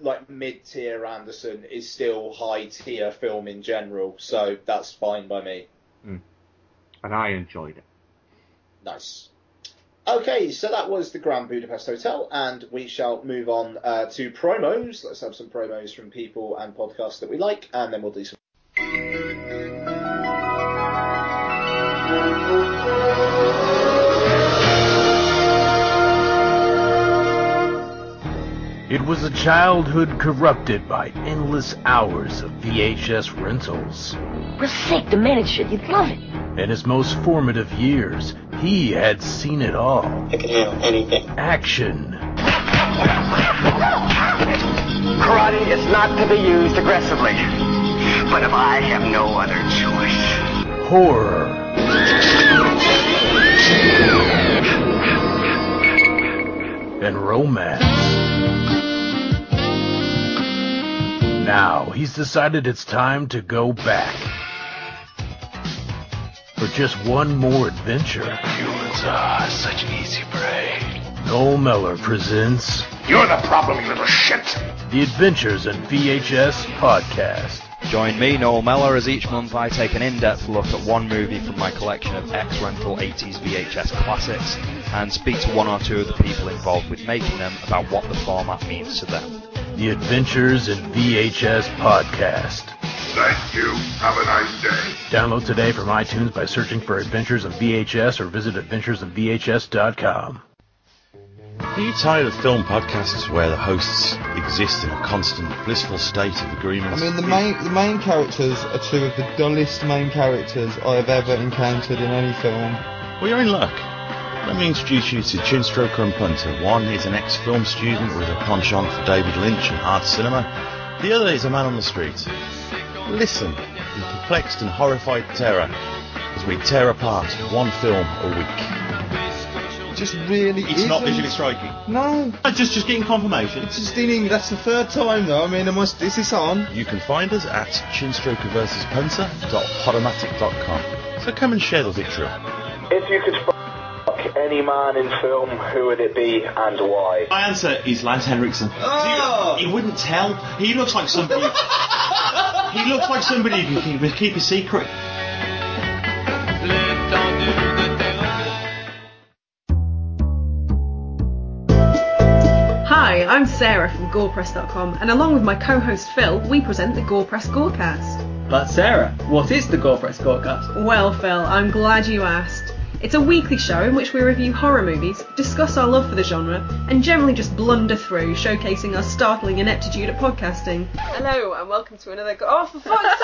like, mid-tier Anderson is still high-tier film in general, so that's fine by me. Mm. And I enjoyed it. Nice. Okay, so that was the Grand Budapest Hotel, and we shall move on uh, to promos. Let's have some promos from people and podcasts that we like, and then we'll do some... It was a childhood corrupted by endless hours of V H S rentals. For sake, the man shit, you'd love it. In his most formative years, he had seen it all. I can handle anything. Action. Karate is not to be used aggressively, but if I have no other choice. Horror. And romance. Now, he's decided it's time to go back for just one more adventure. Humans are such easy prey. Noel Meller presents... You're the problem, you little shit! The Adventures in V H S Podcast. Join me, Noel Meller, as each month I take an in-depth look at one movie from my collection of ex-rental eighties V H S classics and speak to one or two of the people involved with making them about what the format means to them. The Adventures in V H S Podcast. Thank you. Have a nice day. Download today from iTunes by searching for Adventures in V H S or visit adventures in V H S dot com. Are you tired of film podcasts where the hosts exist in a constant blissful state of agreement? I mean, the main the main characters are two of the dullest main characters I have ever encountered in any film. Well, you're in luck. Let me introduce you to Chinstroker and Punter. One is an ex-film student with a penchant for David Lynch and hard cinema. The other is a man on the street. Listen in perplexed and horrified terror as we tear apart one film a week. It just really It's isn't. Not visually striking. No. I'm just, just getting confirmation. It's just in English. That's the third time, though. I mean, am I, is this on? You can find us at chinstroker versus punter dot podomatic dot com. So come and share the victory. If you could... Any man in film, who would it be and why? My answer is Lance Henriksen. Oh. You, you wouldn't tell. He looks like somebody. He looks like somebody who can keep, keep a secret. Hi, I'm Sarah from gore press dot com, and along with my co-host Phil, we present the GorePress Gorecast. But Sarah, what is the GorePress Gorecast? Well, Phil, I'm glad you asked. It's a weekly show in which we review horror movies, discuss our love for the genre, and generally just blunder through, showcasing our startling ineptitude at podcasting. Hello, and welcome to another... Go- oh, for fuck's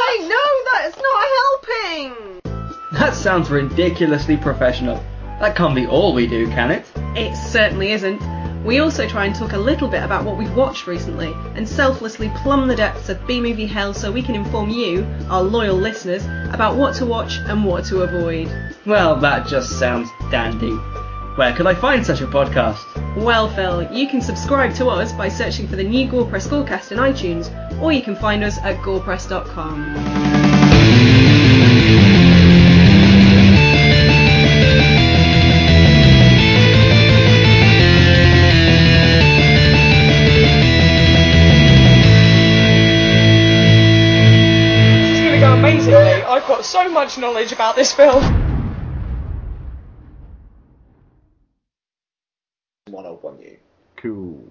sake, no, that's not helping! That sounds ridiculously professional. That can't be all we do, can it? It certainly isn't. We also try and talk a little bit about what we've watched recently, and selflessly plumb the depths of B-movie hell so we can inform you, our loyal listeners, about what to watch and what to avoid. Well, that just sounds dandy. Where could I find such a podcast? Well, Phil, you can subscribe to us by searching for the new GorePress Gorecast in iTunes, or you can find us at gorepress dot com. This is going to go amazingly. I've got so much knowledge about this film. Cool.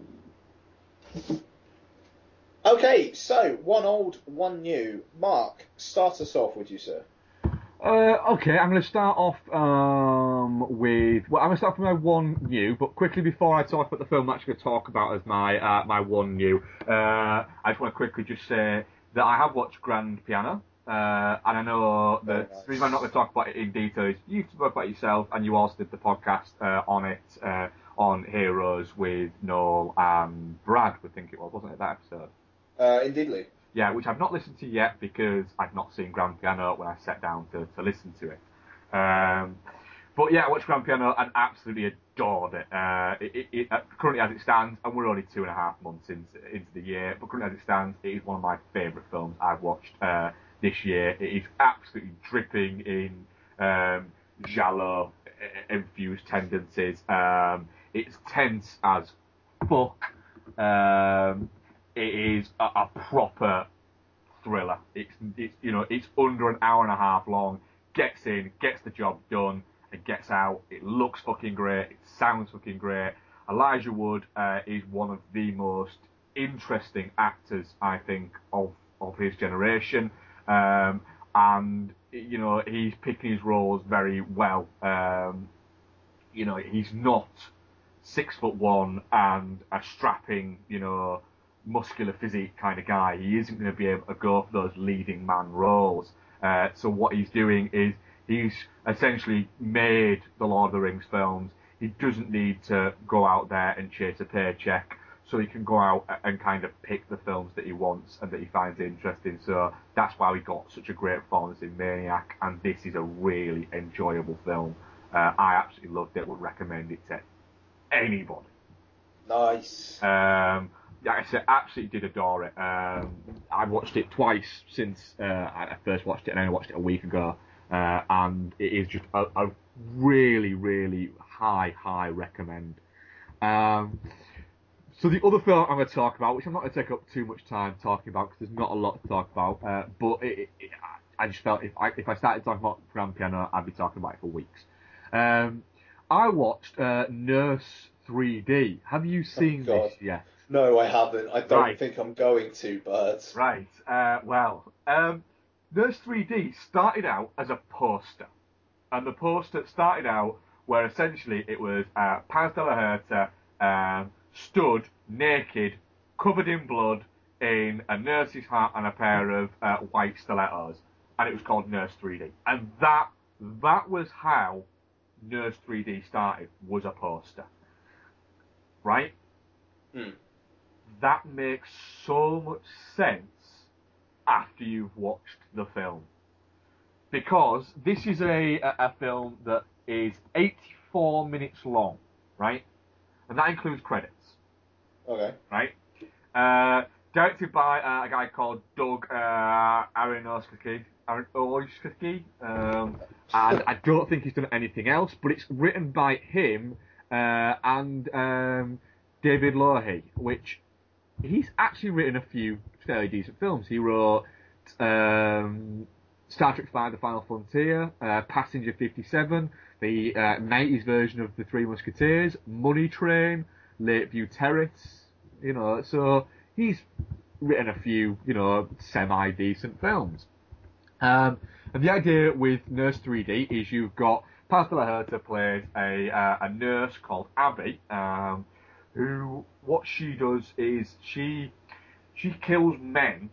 Okay, so one old, one new. Mark, start us off, would you, sir? Uh, okay, I'm going to start off um, with. Well, I'm going to start with my one new, but quickly before I talk about the film I'm actually going to talk about as my uh, my one new, uh, I just want to quickly just say that I have watched Grand Piano, uh, and I know that nice. The reason I'm not going to talk about it in detail is you spoke about it yourself, and you also did the podcast uh, on it. Uh, on Heroes with Noel and Brad, I think it was, wasn't it, that episode? Uh, Indeedly. Yeah, which I've not listened to yet because I've not seen Grand Piano when I sat down to, to listen to it. Um, but yeah, I watched Grand Piano and absolutely adored it. Uh, it, it, it. Currently as it stands, and we're only two and a half months into, into the year, but currently as it stands, it is one of my favourite films I've watched uh, this year. It is absolutely dripping in um, giallo-infused tendencies. Um, It's tense as fuck. Um, it is a, a proper thriller. It's, it's you know it's under an hour and a half long. Gets in, gets the job done, and gets out. It looks fucking great. It sounds fucking great. Elijah Wood uh, is one of the most interesting actors, I think, of of his generation, um, and you know he's picking his roles very well. Um, you know he's not six foot one and a strapping, you know, muscular physique kind of guy. He isn't going to be able to go for those leading man roles. Uh, so what he's doing is he's essentially made the Lord of the Rings films. He doesn't need to go out there and chase a paycheck, so he can go out and kind of pick the films that he wants and that he finds interesting. So that's why we got such a great performance in Maniac, and this is a really enjoyable film. Uh, I absolutely loved it. Would recommend it to anybody. Nice. Um, Like I said, absolutely did adore it. Um, I watched it twice since uh, I first watched it, and then I watched it a week ago. Uh, and it is just a, a really, really high, high recommend. Um, so the other film I'm going to talk about, which I'm not going to take up too much time talking about, because there's not a lot to talk about, uh, but it, it, I just felt if I, if I started talking about Grand Piano, I'd be talking about it for weeks. Um, I watched uh, Nurse three D. Have you seen oh, this yet? No, I haven't. I don't right. think I'm going to, but... Right. Uh, well, um, Nurse three D started out as a poster. And the poster started out where essentially it was uh, Paz de la Huerta um, stood naked, covered in blood, in a nurse's hat and a pair of uh, white stilettos. And it was called Nurse three D. And that that was how Nurse three D started, was a poster. Right? Hmm. That makes so much sense after you've watched the film. Because this is a, a film that is eighty-four minutes long, right? And that includes credits. Okay. Right? Uh, directed by uh, a guy called Doug uh, Aronofsky. Aronofsky. Um, and I don't think he's done anything else, but it's written by him uh, and... Um, David Loughery, which he's actually written a few fairly decent films. He wrote um, Star Trek five, The Final Frontier, uh, Passenger fifty-seven, the uh, nineties version of The Three Musketeers, Money Train, Lakeview Terrace, you know, so he's written a few, you know, semi-decent films. Um, and the idea with Nurse three D is you've got Paz de la Huerta plays a, uh, a nurse called Abby, um, who, what she does is she she kills men.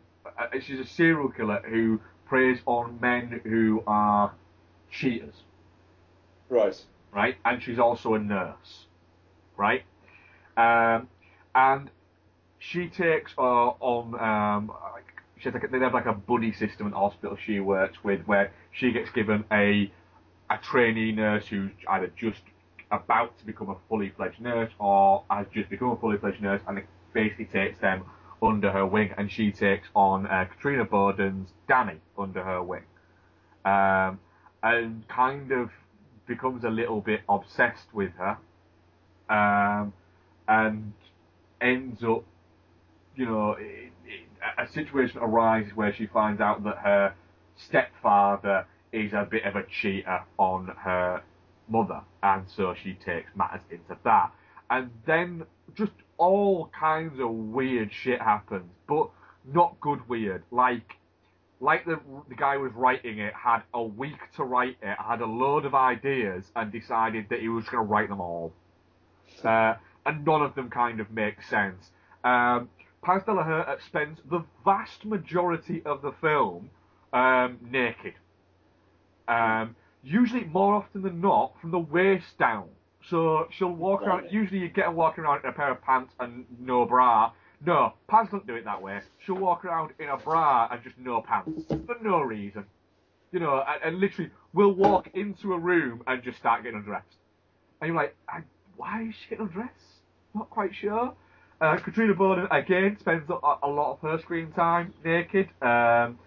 She's a serial killer who preys on men who are cheaters. Right. Right? And she's also a nurse. Right? Um, and she takes uh, on... Um, she has, they have like a buddy system in the hospital she works with, where she gets given a a trainee nurse who's either just... about to become a fully fledged nurse, or has just become a fully fledged nurse, and it basically takes them under her wing, and she takes on uh, Katrina Boden's Danny under her wing, um, and kind of becomes a little bit obsessed with her, um, and ends up, you know, it, it, a situation arises where she finds out that her stepfather is a bit of a cheater on her mother, and so she takes matters into that, and then just all kinds of weird shit happens, but not good weird. Like, like the the guy who was writing it had a week to write it, had a load of ideas, and decided that he was going to write them all, uh, and none of them kind of make sense. Um, Paz de la Huerta spends the vast majority of the film um, naked. Um, Usually, more often than not, from the waist down. So she'll walk around. It. Usually, you get her walking around in a pair of pants and no bra. No, Paz doesn't do it that way. She'll walk around in a bra and just no pants for no reason. You know, and, and literally, will walk into a room and just start getting undressed. And you're like, I, why is she getting undressed? Not quite sure. Uh, Katrina Bowden again spends a, a lot of her screen time naked. Um,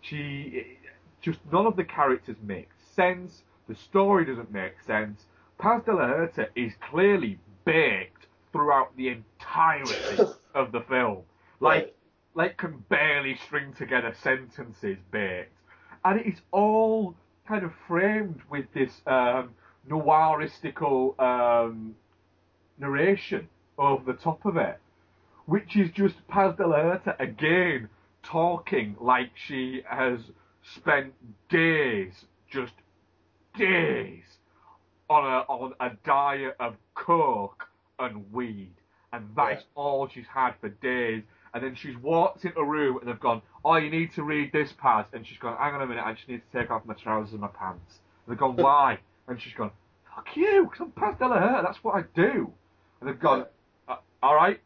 she just none of the characters make sense. The story doesn't make sense. Paz de la Huerta is clearly baked throughout the entirety of the film. Like, right. like can barely string together sentences baked. And it's all kind of framed with this um, noiristical um, narration over the top of it, which is just Paz de la Huerta again talking like she has spent days, just days, on a on a diet of coke and weed, and that's yeah. all she's had for days. And then she's walked into a room and they've gone, "Oh, you need to read this, Paz." And she's gone, "Hang on a minute, I just need to take off my trousers and my pants." And they've gone, "Why?" And she's gone, "Fuck you, because I'm Paz de la Huerta, that's what I do." And they've gone, "All right."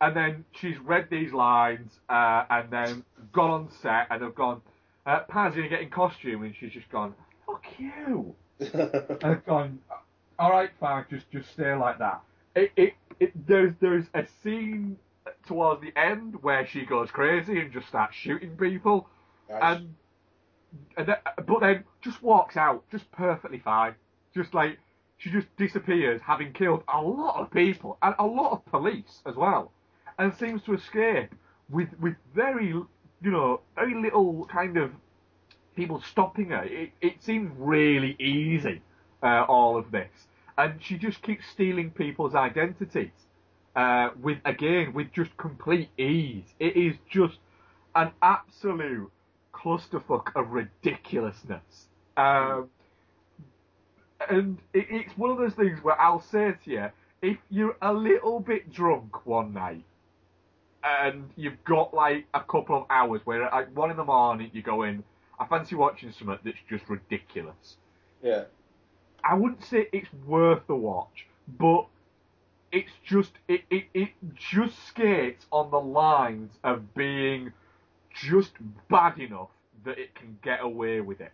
And then she's read these lines uh, and then gone on set and they've gone, uh, "Paz, you're going to get in costume." And she's just gone, "Fuck you." And they've gone, "All right, fine, just, just stay like that." It, it, it, there's, there's a scene towards the end where she goes crazy and just starts shooting people, nice. and and then, but then just walks out, just perfectly fine, just like she just disappears, having killed a lot of people and a lot of police as well, and seems to escape with with very you know very little kind of people stopping her. It it seems really easy, uh, all of this, and she just keeps stealing people's identities. Uh, with again, with just complete ease. It is just an absolute clusterfuck of ridiculousness. Um, and it, it's one of those things where I'll say to you, if you're a little bit drunk one night and you've got like a couple of hours where at like, one in the morning you go in, I fancy watching something that's just ridiculous. Yeah. I wouldn't say it's worth the watch, but It's just it, it it just skates on the lines of being just bad enough that it can get away with it.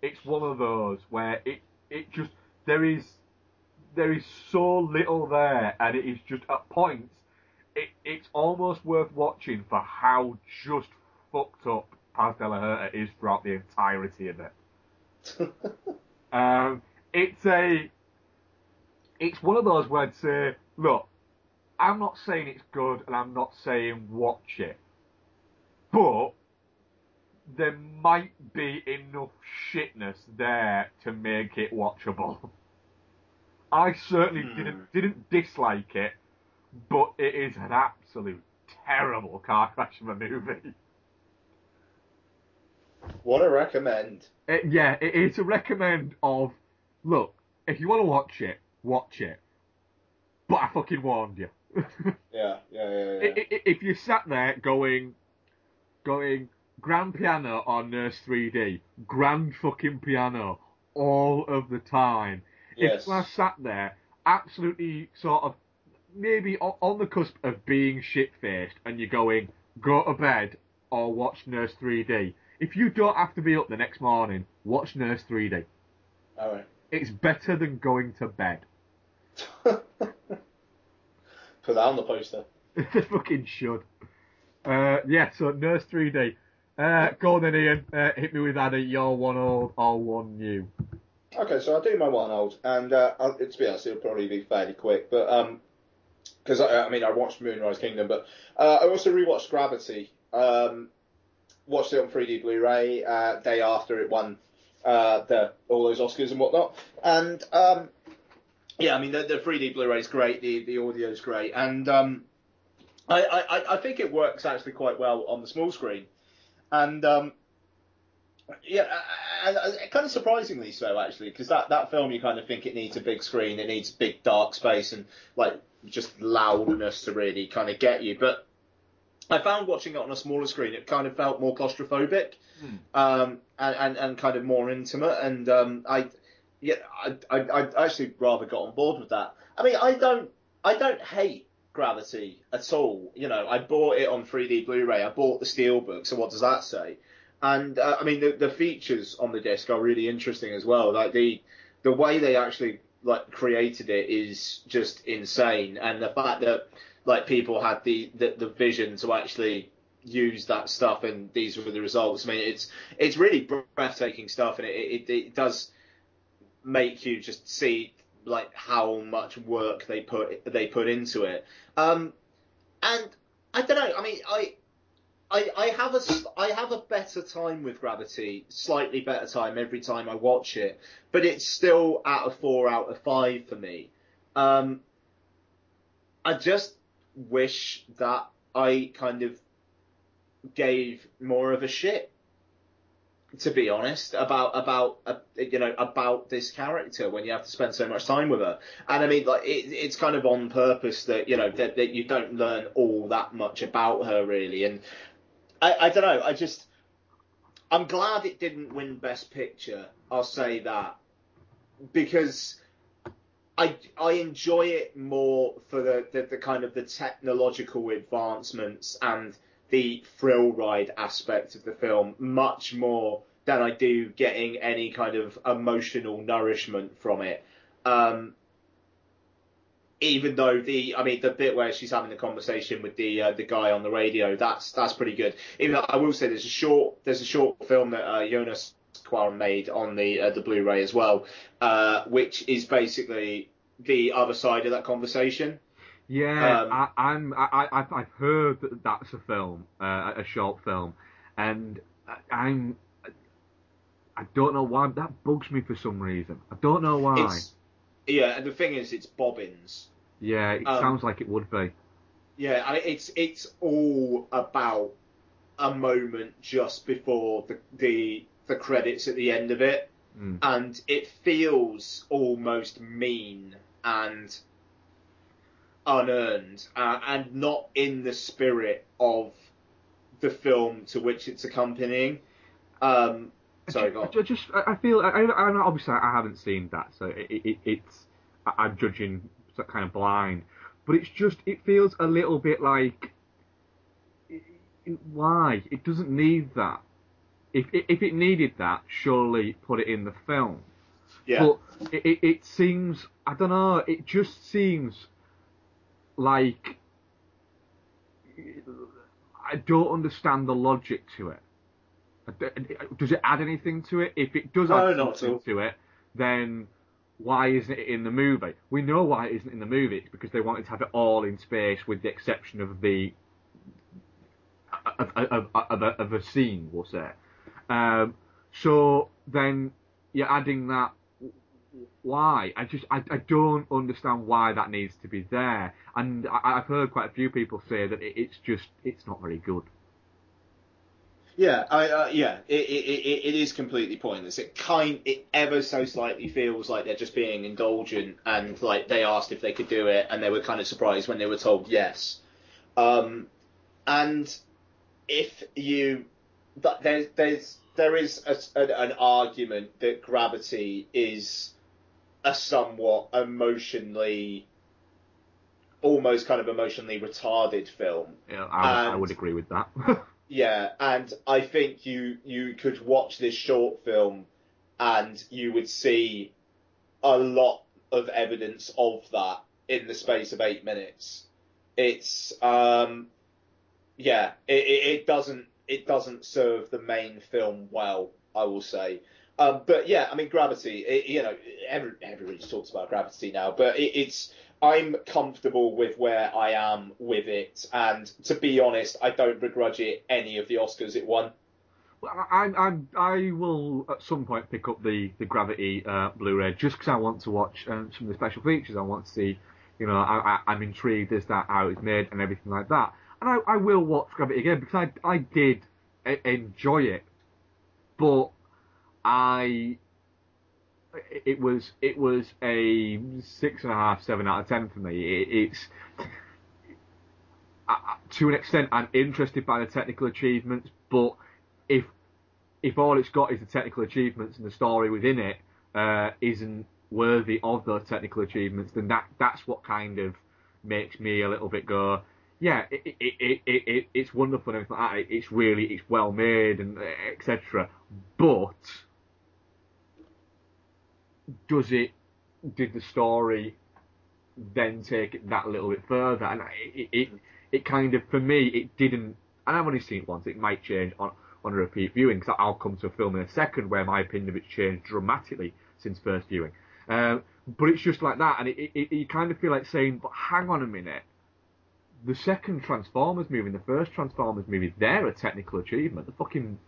It's one of those where it it just there is there is so little there, and it is just at points it it's almost worth watching for how just fucked up Paz de la Huerta is throughout the entirety of it. um, it's a It's one of those where I'd say, look, I'm not saying it's good and I'm not saying watch it, but there might be enough shitness there to make it watchable. I certainly mm. didn't didn't dislike it, but it is an absolute terrible car crash of a movie. What a recommend. It, yeah, it is a recommend of, look, if you want to watch it, watch it, but I fucking warned you. yeah, yeah, yeah. yeah. If, if, if you sat there going, going grand piano on Nurse three D, grand fucking piano all of the time. Yes. If I sat there, absolutely sort of maybe on, on the cusp of being shit faced, and you're going go to bed or watch Nurse three D. If you don't have to be up the next morning, watch Nurse three D. All right. It's better than going to bed. Put that on the poster. They fucking should. Uh, yeah, so Nurse three D. Uh, go on then, Ian. Uh, hit me with Addy. You're one old, I'll one new. Okay, so I'll do my one old. And uh, I'll, to be honest, it'll probably be fairly quick. But um, because, I, I mean, I watched Moonrise Kingdom. But uh, I also rewatched Gravity. Um, watched it on three D Blu-ray. Uh, day after it won uh, the all those Oscars and whatnot. And... Um, Yeah, I mean, the, the three D Blu-ray is great, the, the audio is great, and um, I, I, I think it works actually quite well on the small screen. And, um, yeah, and, and kind of surprisingly so, actually, because that, that film, you kind of think it needs a big screen, it needs big dark space and, like, just loudness to really kind of get you. But I found watching it on a smaller screen, it kind of felt more claustrophobic mm. um, and, and, and kind of more intimate, and um, I... Yeah, I, I I actually rather got on board with that. I mean, I don't I don't hate Gravity at all. You know, I bought it on three D Blu-ray. I bought the Steelbook. So what does that say? And uh, I mean, the, the features on the disc are really interesting as well. Like the the way they actually like created it is just insane, and the fact that like people had the the, the vision to actually use that stuff, and these were the results. I mean, it's it's really breathtaking stuff, and it it, it does make you just see like how much work they put they put into it. Um, and I don't know. I mean, I. I, I have a I have a better time with Gravity, slightly better time every time I watch it, but it's still at a four out of five for me. Um, I just wish that I kind of gave more of a shit, to be honest, about about uh, you know about this character when you have to spend so much time with her. And I mean, like it, it's kind of on purpose that you know that, that you don't learn all that much about her really. And I, I don't know. I just, I'm glad it didn't win Best Picture. I'll say that, because I I enjoy it more for the, the, the kind of the technological advancements and the thrill ride aspect of the film much more than I do getting any kind of emotional nourishment from it. Um, even though the, I mean, the bit where she's having the conversation with the uh, the guy on the radio, that's that's pretty good. Even though I will say there's a short there's a short film that uh, Jonas Quarren made on the uh, the Blu-ray as well, uh, which is basically the other side of that conversation. Yeah, um, I, I'm. I, I, I've heard that that's a film, uh, a short film, and I'm. I don't know why that bugs me for some reason. I don't know why. It's, yeah, and the thing is, it's bobbins. Yeah, it um, sounds like it would be. Yeah, I mean, it's it's all about a moment just before the the, the credits at the end of it, mm. and it feels almost mean and unearned, uh, and not in the spirit of the film to which it's accompanying. Um, sorry, go on. I just, I feel, I, I, obviously I haven't seen that, so it, it, it's, I'm judging kind of blind, but it's just, it feels a little bit like, why? It doesn't need that. If if it needed that, surely put it in the film. Yeah. But it, it, it seems, I don't know, it just seems like, I don't understand the logic to it. Does it add anything to it? If it does add no, something to it, then why isn't it in the movie? We know why it isn't in the movie. It's because they wanted to have it all in space, with the exception of the of, of, of, a, of a scene, we'll say. Um, so then you're adding that. Why? I just I, I don't understand why that needs to be there. And I, I've heard quite a few people say that it, it's just it's not very good. Yeah, I, uh, yeah, it, it it is completely pointless. It kind it ever so slightly feels like they're just being indulgent, and like they asked if they could do it, and they were kind of surprised when they were told yes. Um, and if you that there's there's there is a, an, an argument that Gravity is a somewhat emotionally, almost kind of emotionally retarded film. Yeah, I, and, I would agree with that. Yeah, and I think you you could watch this short film and you would see a lot of evidence of that in the space of eight minutes. It's um, yeah, it, it, it doesn't it doesn't serve the main film well, I will say. Um, but yeah, I mean, Gravity, it, you know, every, everybody talks about Gravity now, but it, it's, I'm comfortable with where I am with it. And to be honest, I don't begrudge it any of the Oscars it won. Well, I, I'm, I will at some point pick up the, the Gravity uh, Blu-ray just because I want to watch um, some of the special features. I want to see, you know, I, I, I'm intrigued as to how it's made and everything like that. And I, I will watch Gravity again because I, I did enjoy it, but I, it was it was a six and a half, seven out of ten for me. It, it's I, to an extent, I'm interested by the technical achievements, but if if all it's got is the technical achievements and the story within it uh, isn't worthy of those technical achievements, then that that's what kind of makes me a little bit go, yeah, it it it, it, it it's wonderful and everything like that. It's really it's well made and et cetera. But Does it? Did the story then take it that little bit further? And it, it, it kind of, for me, it didn't. And I've only seen it once. It might change on on a repeat viewing, because I'll come to a film in a second where my opinion of it's changed dramatically since first viewing. Uh, but it's just like that, and it, it, you kind of feel like saying, but hang on a minute. The second Transformers movie and the first Transformers movie, they're a technical achievement. The fucking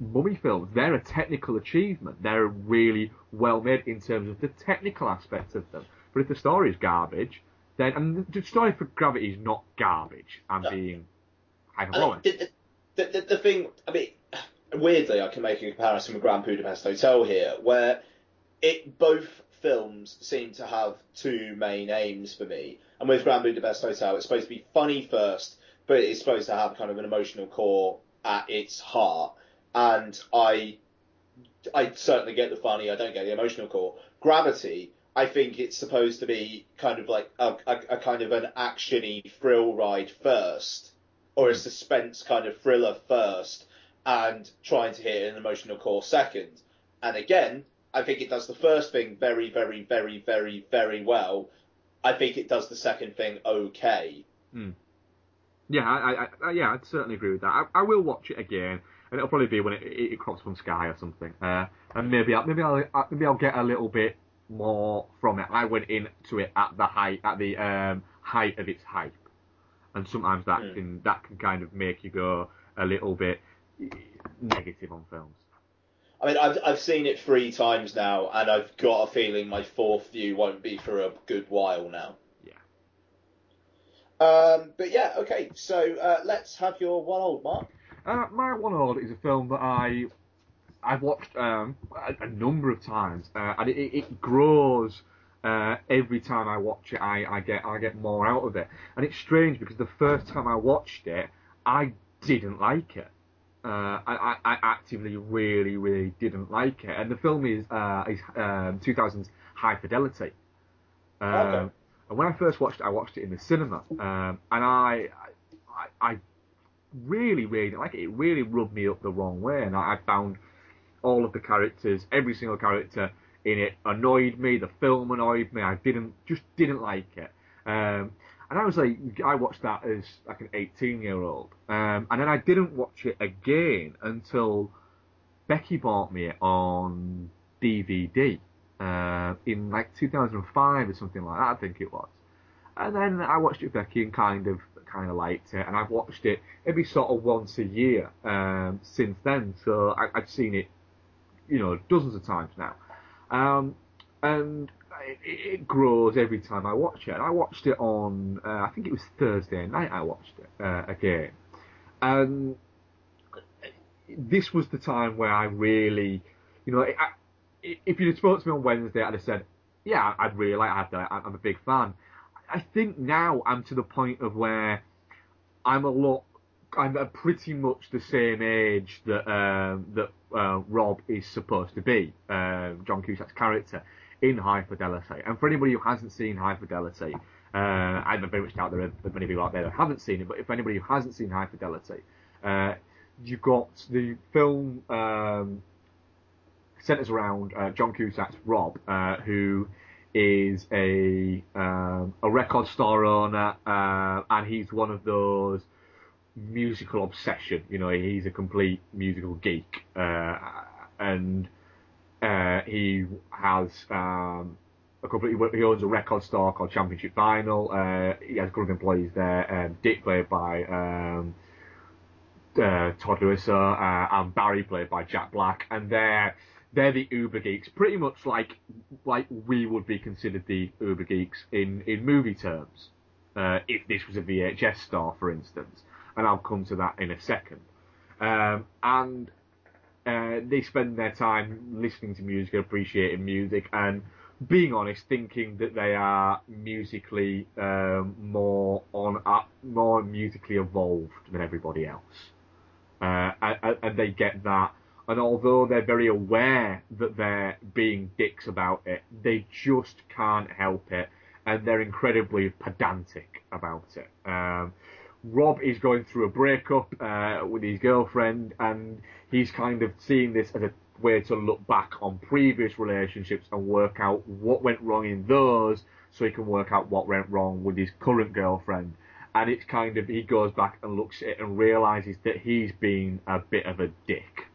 mummy films, they're a technical achievement. They're really well made in terms of the technical aspects of them. But if the story is garbage, then... And the story for Gravity is not garbage. I'm no. being hyperbolic. The, the, the, the thing... I mean, weirdly, I can make a comparison with Grand Budapest Hotel here, where it both... films seem to have two main aims for me, and with Grand Budapest Hotel it's supposed to be funny first, but it's supposed to have kind of an emotional core at its heart, and I I certainly get the funny, I don't get the emotional core. Gravity, I think it's supposed to be kind of like a, a, a kind of an action-y thrill ride first, or a suspense kind of thriller first, and trying to hit an emotional core second. And again, I think it does the first thing very, very, very, very, very well. I think it does the second thing okay. Mm. Yeah, I, I, I, yeah, I'd certainly agree with that. I, I will watch it again, and it'll probably be when it, it, it crops from Sky or something. Uh, and maybe, I, maybe I'll, maybe I'll get a little bit more from it. I went into it at the height, at the um, height of its hype, and sometimes that mm. can, that can kind of make you go a little bit negative on films. I mean, I've I've seen it three times now, and I've got a feeling my fourth view won't be for a good while now. Yeah. Um, but yeah, okay. So uh, let's have your one old, Mark. Uh, my one old is a film that I I've watched um, a, a number of times, uh, and it, it grows uh, every time I watch it. I, I get I get more out of it, and it's strange because the first time I watched it, I didn't like it. Uh, I, I actively really, really didn't like it. And the film is, uh, is um, two thousand's High Fidelity. Um, okay. And when I first watched it, I watched it in the cinema. Um, and I, I I really, really didn't like it. It really rubbed me up the wrong way. And I, I found all of the characters, every single character in it annoyed me. The film annoyed me. I didn't just didn't like it. Um, And I was like, I watched that as like an eighteen-year-old. Um, and then I didn't watch it again until Becky bought me it on D V D uh, in like two thousand five or something like that, I think it was. And then I watched it with Becky and kind of kind of liked it. And I've watched it every sort of once a year um, since then. So I, I've seen it, you know, dozens of times now. Um, and... It, it grows every time I watch it. And I watched it on, uh, I think it was Thursday night I watched it uh, again. And this was the time where I really, you know, it, I, if you'd have spoken to me on Wednesday, I'd have said, yeah, I'd really like I that. I'm a big fan. I think now I'm to the point of where I'm a lot, I'm pretty much the same age that um, that uh, Rob is supposed to be, uh, John Cusack's character, in High Fidelity. And for anybody who hasn't seen High Fidelity, uh, I very much doubt there are many people out there that haven't seen it, but if anybody who hasn't seen High Fidelity, uh, you've got the film um, centres around uh, John Cusack's Rob, uh, who is a um, a record store owner, uh, and he's one of those musical obsession. You know, he's a complete musical geek, uh, and Uh, he has um, a couple. He, he owns a record store called Championship Vinyl. Uh, he has a couple of employees there. Um, Dick, played by um, uh, Todd Lewis, uh, and Barry, played by Jack Black, and they're they're the Uber geeks, pretty much like like we would be considered the Uber geeks in in movie terms. Uh, if this was a V H S store, for instance, and I'll come to that in a second. Um, and Uh, they spend their time listening to music, appreciating music, and being honest, thinking that they are musically um, more on uh, more musically evolved than everybody else, uh, and, and they get that. And although they're very aware that they're being dicks about it, they just can't help it, and they're incredibly pedantic about it. Um, Rob is going through a breakup uh, with his girlfriend, and he's kind of seeing this as a way to look back on previous relationships and work out what went wrong in those, so he can work out what went wrong with his current girlfriend. And it's kind of, he goes back and looks at it and realises that he's been a bit of a dick.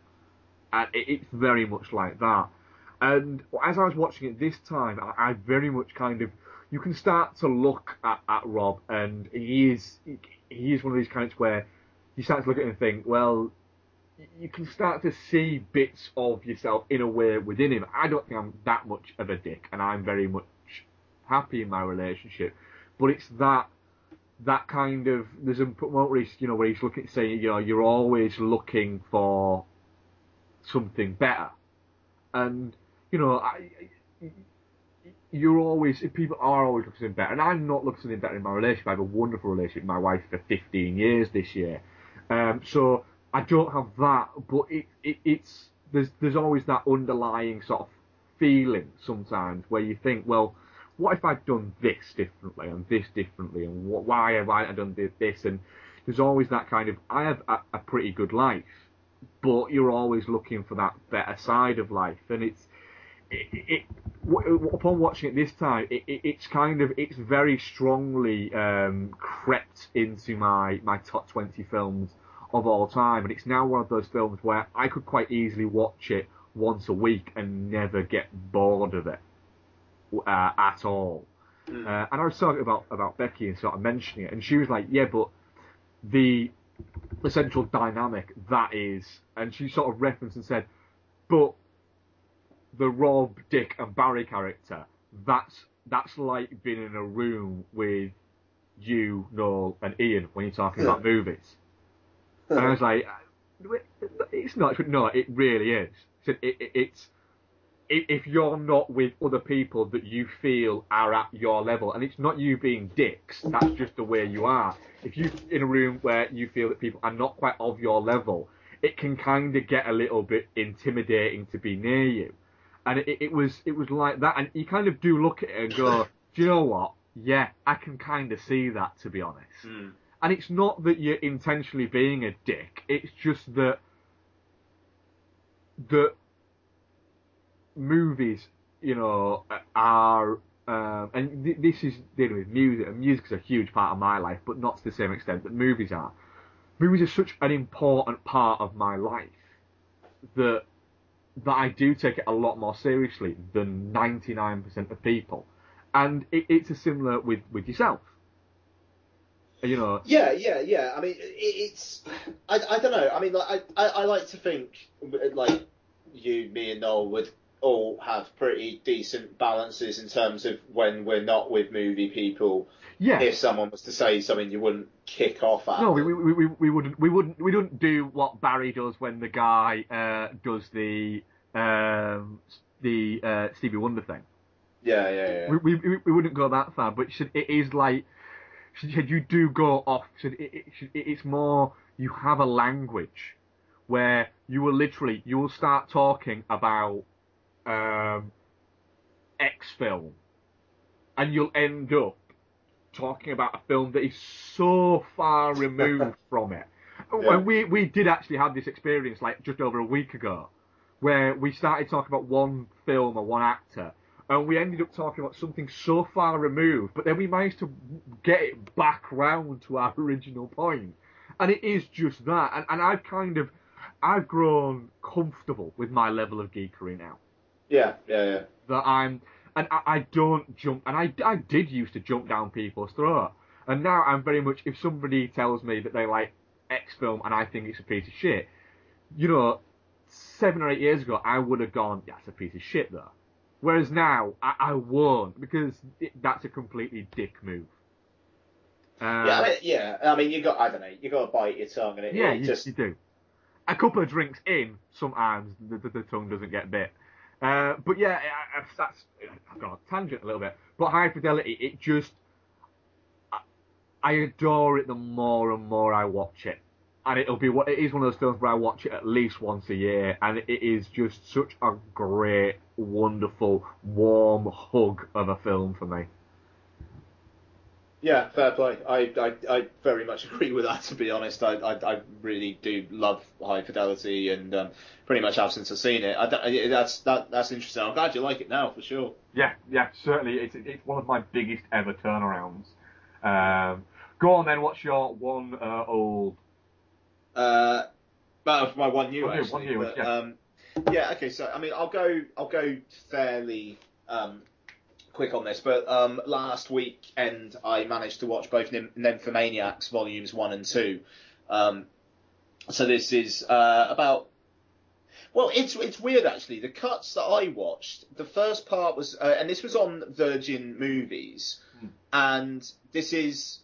And it's very much like that. And as I was watching it this time, I, I very much kind of, you can start to look at, at Rob, and he is he is one of these characters where you start to look at him and think, well, you can start to see bits of yourself in a way within him. I don't think I'm that much of a dick, and I'm very much happy in my relationship. But it's that that kind of, there's a moment where he's, you know, where he's looking, saying, you know, you're always looking for something better, and you know, I, you're always, people are always looking for something better, and I'm not looking for something better in my relationship. I have a wonderful relationship with my wife for fifteen years this year, um, so I don't have that, but it, it it's there's there's always that underlying sort of feeling sometimes where you think, well, what if I'd done this differently and this differently, and what, why have I done this? And there's always that kind of, I have a, a pretty good life, but you're always looking for that better side of life. And it's it, it, it upon watching it this time, it, it, it's kind of it's very strongly um, crept into my my top twenty films of all time, and it's now one of those films where I could quite easily watch it once a week and never get bored of it uh, at all. Mm. Uh, and I was talking about about Becky and sort of mentioning it, and she was like, "Yeah, but the essential dynamic that is," and she sort of referenced and said, "But the Rob, Dick, and Barry character, that's that's like being in a room with you, Noel, and Ian when you're talking yeah. about movies." And I was like, it's not. No, it really is. It, it, it's if you're not with other people that you feel are at your level, and it's not you being dicks. That's just the way you are. If you're in a room where you feel that people are not quite of your level, it can kind of get a little bit intimidating to be near you. And it, it was it was like that. And you kind of do look at it and go, do you know what? Yeah, I can kind of see that, to be honest. Mm. And it's not that you're intentionally being a dick. It's just that that movies, you know, are um, and th- this is dealing with music. And music's a huge part of my life, but not to the same extent that movies are. Movies are such an important part of my life that that I do take it a lot more seriously than ninety-nine percent of people. And it, it's a similar with, with yourself. You know. Yeah, yeah, yeah. I mean, it, it's. I, I don't know. I mean, like, I, I I like to think like you, me, and Noel would all have pretty decent balances in terms of when we're not with movie people. Yeah. If someone was to say something, you wouldn't kick off at. No, we we, we we we wouldn't we wouldn't we wouldn't do what Barry does when the guy uh, does the um, the uh, Stevie Wonder thing. Yeah, yeah, yeah. We we we wouldn't go that far, but it is like. She said, you do go off. She said, it, it, she, it's more, you have a language where you will literally, you will start talking about um, X film, and you'll end up talking about a film that is so far removed from it. Yeah. And we, we did actually have this experience like just over a week ago, where we started talking about one film or one actor, and we ended up talking about something so far removed, but then we managed to get it back round to our original point. And it is just that. And, and I've kind of, I've grown comfortable with my level of geekery now. Yeah, yeah, yeah. That I'm, and I, I don't jump, and I, I did used to jump down people's throat. And now I'm very much, if somebody tells me that they like X film and I think it's a piece of shit, you know, seven or eight years ago, I would have gone, that's a piece of shit though. Whereas now, I, I won't, because it, that's a completely dick move. Uh, yeah, I mean, yeah, I mean, you got, I don't know, you got to bite your tongue. And it, yeah, it you, just... you do. A couple of drinks in, sometimes the, the, the tongue doesn't get bit. Uh, but yeah, I, I, that's, I've gone on a tangent a little bit. But High Fidelity, it just, I, I adore it the more and more I watch it. And it'll be what it is one of those films where I watch it at least once a year, and it is just such a great, wonderful, warm hug of a film for me. Yeah, fair play. I I, I very much agree with that. To be honest, I I, I really do love High Fidelity, and um, pretty much have since I've seen it. I, that's that that's interesting. I'm glad you like it now for sure. Yeah, yeah, certainly. It's it's one of my biggest ever turnarounds. Um, go on then. What's your one uh, old? Uh, well, my one new, actually. One new, but, yeah. um, Yeah, okay, so I mean, I'll go, I'll go fairly um, quick on this, but um, last weekend I managed to watch both Nymphomaniacs volumes one and two. Um, so this is uh, about. Well, it's it's weird actually. The cuts that I watched, the first part was, uh, and this was on Virgin Movies, mm. and this is,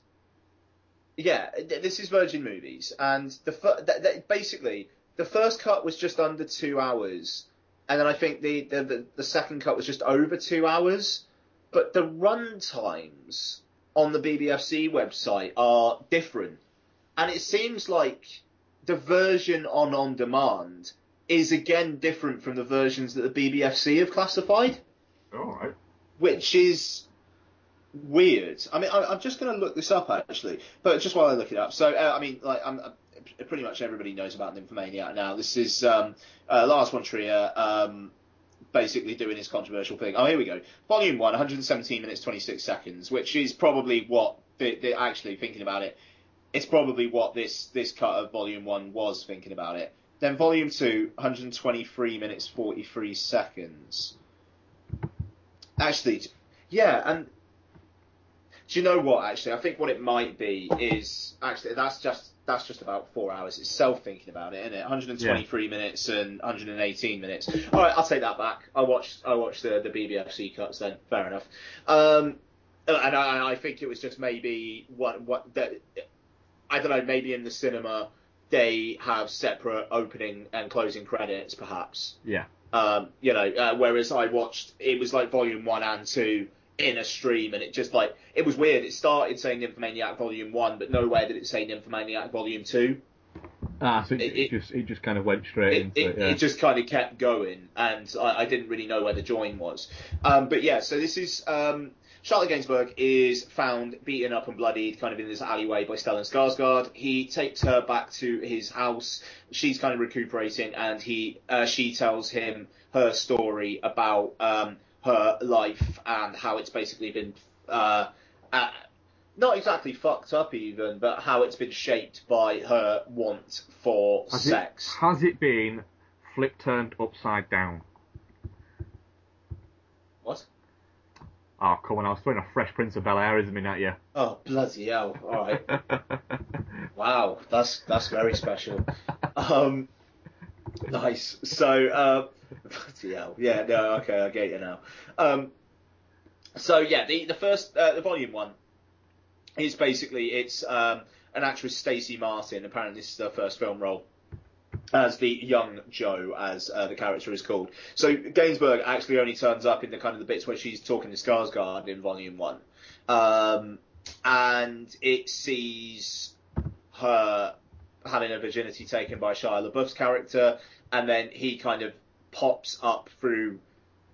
yeah, this is Virgin Movies, and the fir- th- th- basically the first cut was just under two hours, and then I think the the, the, the second cut was just over two hours, but the run times on the B B F C website are different, and it seems like the version on on demand is again different from the versions that the B B F C have classified. All right. Which is weird. I mean, I, I'm just going to look this up, actually. But just while I look it up. So, uh, I mean, like, I'm, uh, pretty much everybody knows about Nymphomaniac now. This is um, uh, Lars von Trier um, basically doing his controversial thing. Oh, here we go. Volume one, one hundred seventeen minutes, twenty-six seconds, which is probably what, they, they actually thinking about it, it's probably what this, this cut of Volume one was thinking about it. Then Volume two, one hundred twenty-three minutes, forty-three seconds. Actually, yeah, and do you know what, actually? I think what it might be is, actually, that's just that's just about four hours itself thinking about it, isn't it? one hundred twenty-three yeah. minutes and one hundred eighteen minutes. All right, I'll take that back. I watched I watched the, the B B F C cuts then, fair enough. Um, and I, I think it was just maybe, what what the, I don't know, maybe in the cinema, they have separate opening and closing credits, perhaps. Yeah. Um, you know, uh, whereas I watched, it was like Volume one and two in a stream, and it just like, it was weird. It started saying Nymphomaniac Volume one, but nowhere did it say Nymphomaniac Volume two. Ah, so it, it, it just it just kind of went straight it, into it. It, yeah. It just kind of kept going, and I, I didn't really know where the join was. Um, but yeah, so this is... Um, Charlotte Gainsbourg is found beaten up and bloodied kind of in this alleyway by Stellan Skarsgård. He takes her back to his house. She's kind of recuperating, and he uh, she tells him her story about um, her life and how it's basically been uh, uh, not exactly fucked up even, but how it's been shaped by her want for has sex. It, has it been flip turned upside down? What? Oh, come on, I was throwing a Fresh Prince of Bel-Airism at you. Oh, bloody hell. All right. Wow, that's that's very special. Um, nice. So, uh, bloody hell. Yeah, no, okay, I get you now. Um, so, yeah, the, the first, uh, the volume one is basically, it's um, an actress, Stacey Martin. Apparently this is her first film role, as the young Jo, as uh, the character is called. So Gainsbourg actually only turns up in the kind of the bits where she's talking to Skarsgård in Volume one. Um, and it sees her having her virginity taken by Shia LaBeouf's character, and then he kind of pops up through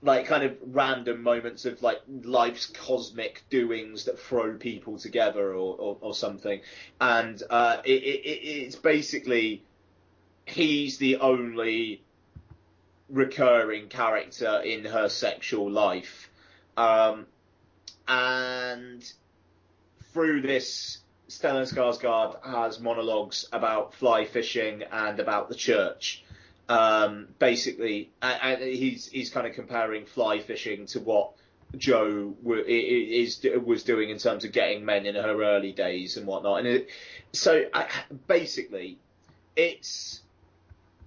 like kind of random moments of like life's cosmic doings that throw people together or, or, or something. And uh, it, it, it's basically... he's the only recurring character in her sexual life. Um, and through this, Stellan Skarsgård has monologues about fly fishing and about the church. Um, basically, and he's he's kind of comparing fly fishing to what Jo is was doing in terms of getting men in her early days and whatnot. And it, so, I, basically, it's...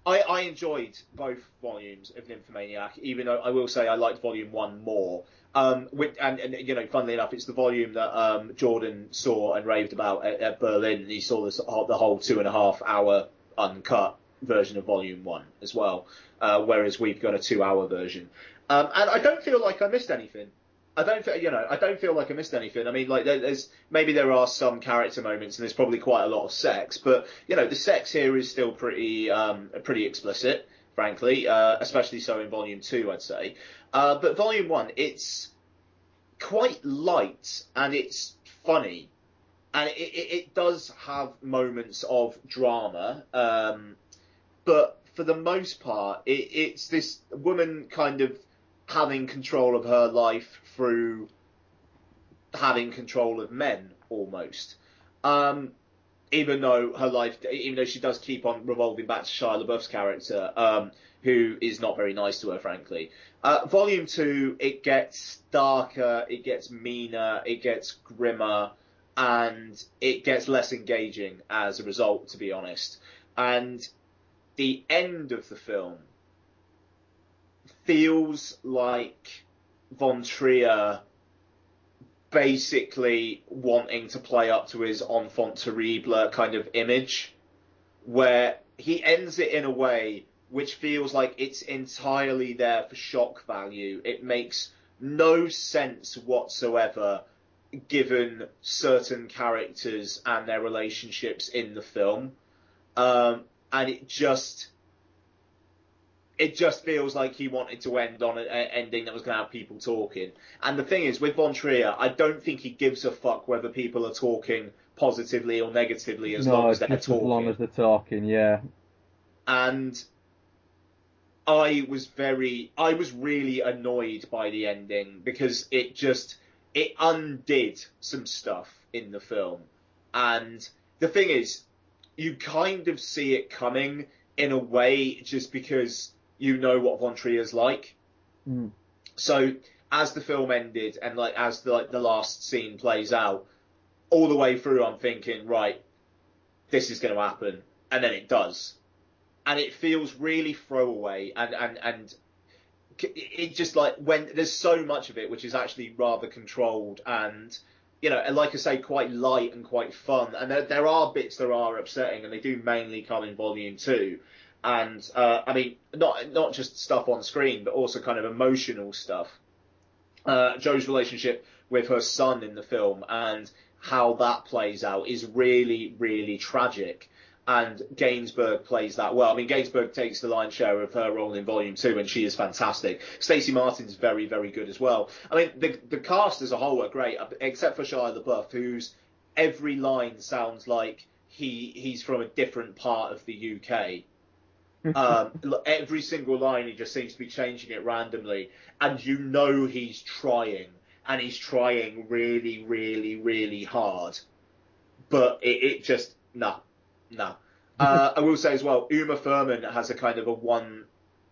I, I enjoyed both volumes of Nymphomaniac, even though I will say I liked Volume one more. Um, with, and, and, you know, funnily enough, it's the volume that um, Jordan saw and raved about at, at Berlin. He saw this, the whole two-and-a-half-hour uncut version of Volume one as well, uh, whereas we've got a two-hour version. Um, and I don't feel like I missed anything. I don't feel, you know, I don't feel like I missed anything. I mean, like, there's maybe there are some character moments, and there's probably quite a lot of sex, but you know, the sex here is still pretty, um, pretty explicit, frankly, uh, especially so in Volume Two, I'd say. Uh, but Volume One, it's quite light and it's funny, and it, it, it does have moments of drama, um, but for the most part, it, it's this woman kind of having control of her life through having control of men, almost. Um, even though her life, even though she does keep on revolving back to Shia LaBeouf's character, um, who is not very nice to her, frankly. Uh, volume two, it gets darker, it gets meaner, it gets grimmer, and it gets less engaging as a result, to be honest. And the end of the film feels like Von Trier basically wanting to play up to his enfant terrible kind of image, where he ends it in a way which feels like it's entirely there for shock value. It makes no sense whatsoever given certain characters and their relationships in the film. Um, and it just... It just feels like he wanted to end on an ending that was going to have people talking. And the thing is, with Von Trier, I don't think he gives a fuck whether people are talking positively or negatively as no, long as they're just talking. As long as they're talking, yeah. And I was very, I was really annoyed by the ending because it just, it undid some stuff in the film. And the thing is, you kind of see it coming in a way just because you know what Von Trier's like. Mm. So as the film ended and like as the, like the last scene plays out, all the way through I'm thinking, right, this is going to happen. And then it does. And it feels really throwaway. And, and, and it just like when there's so much of it, which is actually rather controlled and, you know, and like I say, quite light and quite fun. And there, there are bits that are upsetting and they do mainly come in volume two. And, uh, I mean, not not just stuff on screen, but also kind of emotional stuff. Uh, Jo's relationship with her son in the film and how that plays out is really, really tragic. And Gainsbourg plays that well. I mean, Gainsbourg takes the lion's share of her role in Volume two, and she is fantastic. Stacey Martin's very, very good as well. I mean, the the cast as a whole are great, except for Shia LaBeouf, whose every line sounds like he he's from a different part of the U K. um, every single line, he just seems to be changing it randomly, and you know he's trying, and he's trying really, really, really hard, but it, it just nah, nah. Uh, I will say as well, Uma Thurman has a kind of a one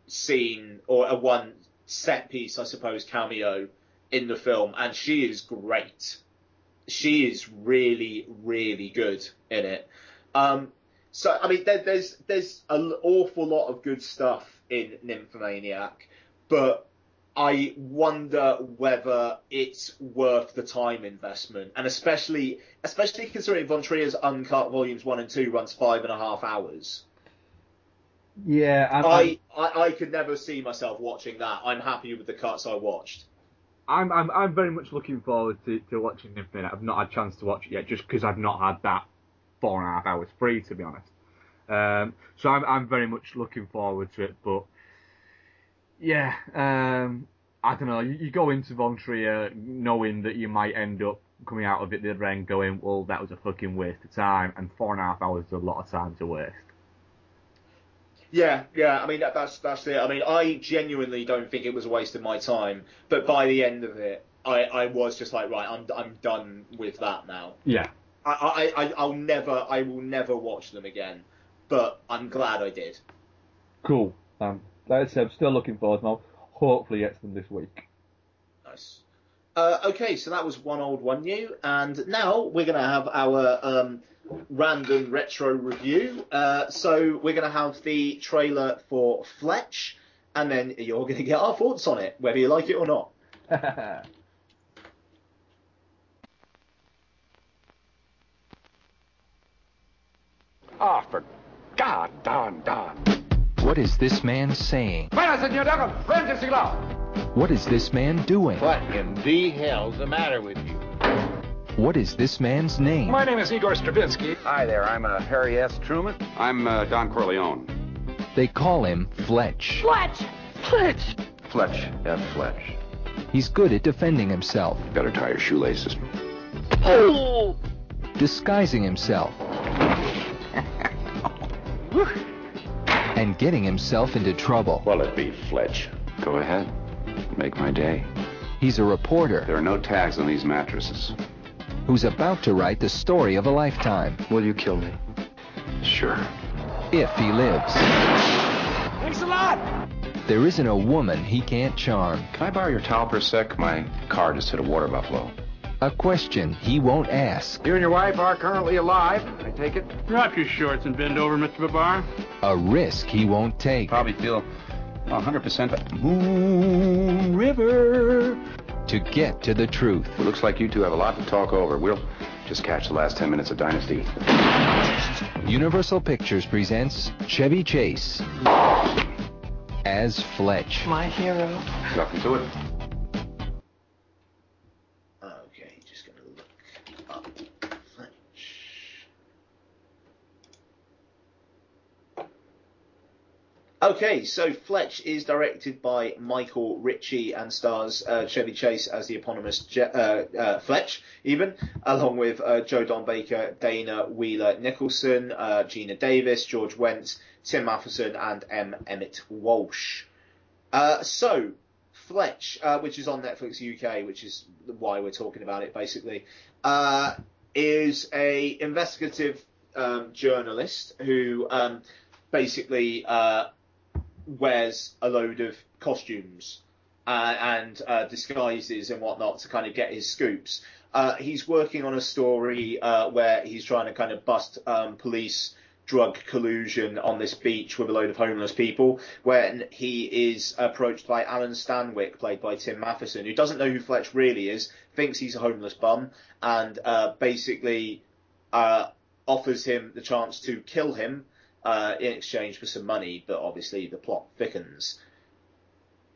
scene or a one set piece, I suppose, cameo in the film, and she is great. She is really, really good in it. Um, So, I mean, there, there's there's an awful lot of good stuff in Nymphomaniac, but I wonder whether it's worth the time investment, and especially especially considering Von Trier's uncut volumes one and two runs five and a half hours. Yeah, I'm, I, I I could never see myself watching that. I'm happy with the cuts I watched. I'm I'm I'm very much looking forward to, to watching Nymphomaniac. I've not had a chance to watch it yet, just because I've not had that four and a half hours free, to be honest. Um, so I'm, I'm very much looking forward to it, but yeah, um, I don't know. You, you go into Von Trier knowing that you might end up coming out of it the other end going, well, that was a fucking waste of time, and four and a half hours is a lot of time to waste. Yeah, yeah, I mean, that, that's that's it. I mean, I genuinely don't think it was a waste of my time, but by the end of it, I, I was just like, right, I'm I'm done with that now. Yeah. I, I, I'll never, I will never watch them again, but I'm glad I did. Cool. Um, like I said, I'm still looking forward to them. I'll hopefully get them this week. Nice. Uh, okay, so that was one old, one new, and now we're going to have our um, random retro review. Uh, so we're going to have the trailer for Fletch, and then you're going to get our thoughts on it, whether you like it or not. Ah, oh, for God, Don, Don. What is this man saying? What is this man doing? What in the hell's the matter with you? What is this man's name? My name is Igor Stravinsky. Hi there, I'm uh, Harry S. Truman. I'm uh, Don Corleone. They call him Fletch. Fletch! Fletch! Fletch, F. Fletch. He's good at defending himself. You better tie your shoelaces. Oh! Disguising himself. And getting himself into trouble. Well, it be Fletch. Go ahead. Make my day. He's a reporter. There are no tags on these mattresses. who's about to write the story of a lifetime. Will you kill me? Sure. If he lives. Thanks a lot! There isn't a woman he can't charm. Can I borrow your towel for a sec? My car just hit a water buffalo. A question he won't ask. You and your wife are currently alive, I take it? Drop your shorts and bend over, Mister Babar. A risk he won't take. Probably feel one hundred percent Moon River. To get to the truth. Well, looks like you two have a lot to talk over. We'll just catch the last ten minutes of Dynasty. Universal Pictures presents Chevy Chase as Fletch. My hero. Welcome to it. Okay, just gonna look up Fletch. Okay, so Fletch is directed by Michael Ritchie and stars uh, Chevy Chase as the eponymous Je- uh, uh, Fletch, even, along with uh, Joe Don Baker, Dana Wheeler-Nicholson, uh, Gina Davis, George Wentz, Tim Matheson, and M. Emmett Walsh. Uh, so, Fletch, uh, which is on Netflix U K, which is why we're talking about it, basically, uh, is a investigative um, journalist who um, basically uh, wears a load of costumes uh, and uh, disguises and whatnot to kind of get his scoops. Uh, he's working on a story uh, where he's trying to kind of bust um, police drug collusion on this beach with a load of homeless people, when he is approached by Alan Stanwyck, played by Tim Matheson, who doesn't know who Fletch really is, thinks he's a homeless bum, and uh, basically uh, offers him the chance to kill him uh, in exchange for some money, but obviously the plot thickens.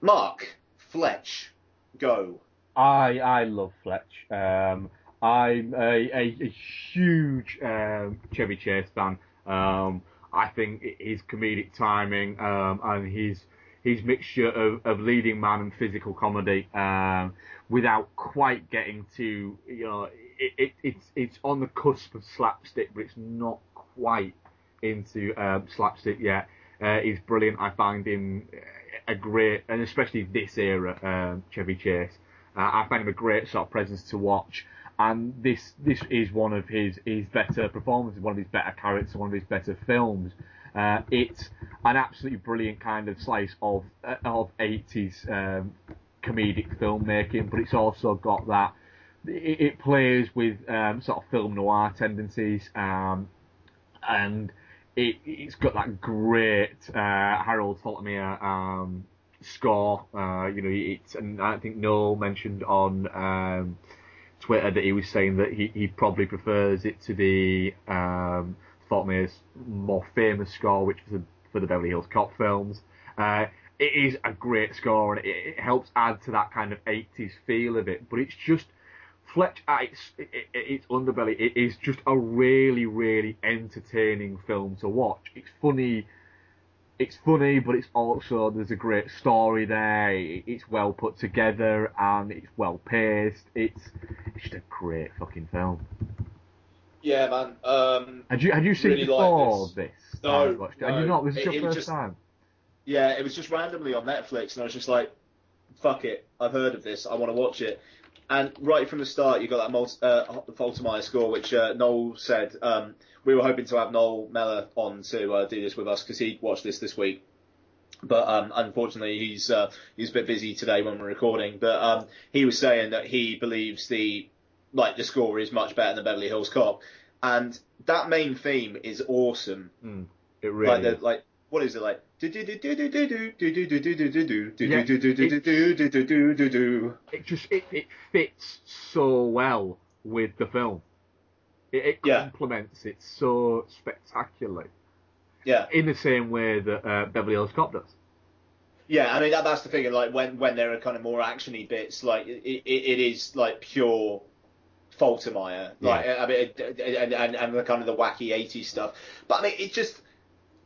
Mark, Fletch, go. I I love Fletch. Um, I'm a, a, a huge um, Chevy Chase fan. Um, I think his comedic timing um, and his his mixture of, of leading man and physical comedy, um, without quite getting to, you know, it, it, it's it's on the cusp of slapstick, but it's not quite into um, slapstick yet. Uh, he's brilliant. I find him a great, and especially this era, um, Chevy Chase. Uh, I find him a great sort of presence to watch. And this this is one of his, his better performances, one of his better characters, one of his better films. Uh, it's an absolutely brilliant kind of slice of of eighties um, comedic filmmaking, but it's also got that it, it plays with um, sort of film noir tendencies, um, and it it's got that great uh, Harold Faltermeyer um, score. Uh, you know, it's and I think Noel mentioned on Um, Twitter that he was saying that he, he probably prefers it to the um, Faltermeyer's more famous score, which was for the Beverly Hills Cop films. Uh, it is a great score, and it, it helps add to that kind of eighties feel of it. But it's just Fletch at its, it, it, its underbelly. It is just a really, really entertaining film to watch. It's funny. It's funny, but it's also, there's a great story there. It's well put together and it's well paced. It's it's just a great fucking film. Yeah, man. Um, had you had you seen really it before like this? this? No, no. Had you not? Was it your first just, time? Yeah, it was just randomly on Netflix, and I was just like, "Fuck it, I've heard of this. I want to watch it." And right from the start, you got that multi, uh, Faltermeyer score, which uh, Noel said um, we were hoping to have Noel Mellor on to uh, do this with us because he watched this this week, but um, unfortunately he's uh, he's a bit busy today when we're recording. But um, he was saying that he believes the like the score is much better than Beverly Hills Cop, and that main theme is awesome. Mm, it really like, the, like what is it like? It just it, it fits so well with the film. It, it complements yeah. it so spectacularly. Yeah. In the same way that uh, Beverly Hills Cop does. Yeah, I mean that, that's the thing. Like when, when there are kind of more actiony bits, like it, it, it is like pure Faltermeyer, like yeah. I mean, it, and, and and the kind of the wacky eighties stuff. But I mean, it just.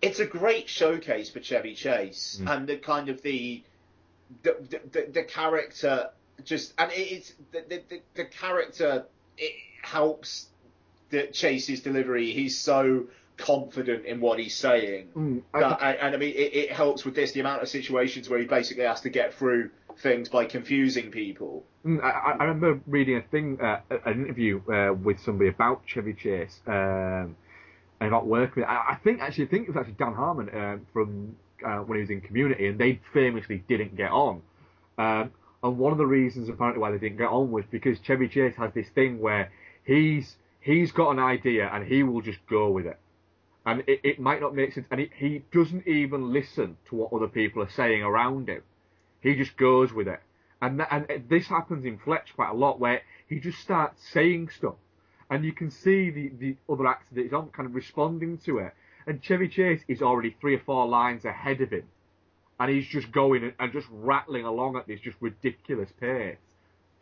It's a great showcase for Chevy Chase mm. and the kind of the the, the, the character just and it's the, the the character it helps the Chase's delivery. He's so confident in what he's saying. Mm, I that, I, and I mean, it, it helps with this, the amount of situations where he basically has to get through things by confusing people. Mm, I, I remember reading a thing, uh, an interview uh, with somebody about Chevy Chase um, and about working. I, I think actually, I think it was actually Dan Harmon uh, from uh, when he was in Community, and they famously didn't get on. Um, and one of the reasons apparently why they didn't get on was because Chevy Chase has this thing where he's he's got an idea and he will just go with it. And it, it might not make sense. And it, he doesn't even listen to what other people are saying around him. He just goes with it. And th- and it, this happens in Fletch quite a lot, where he just starts saying stuff. And you can see the, the other actor that he's on kind of responding to it. And Chevy Chase is already three or four lines ahead of him. And he's just going and, and just rattling along at this just ridiculous pace.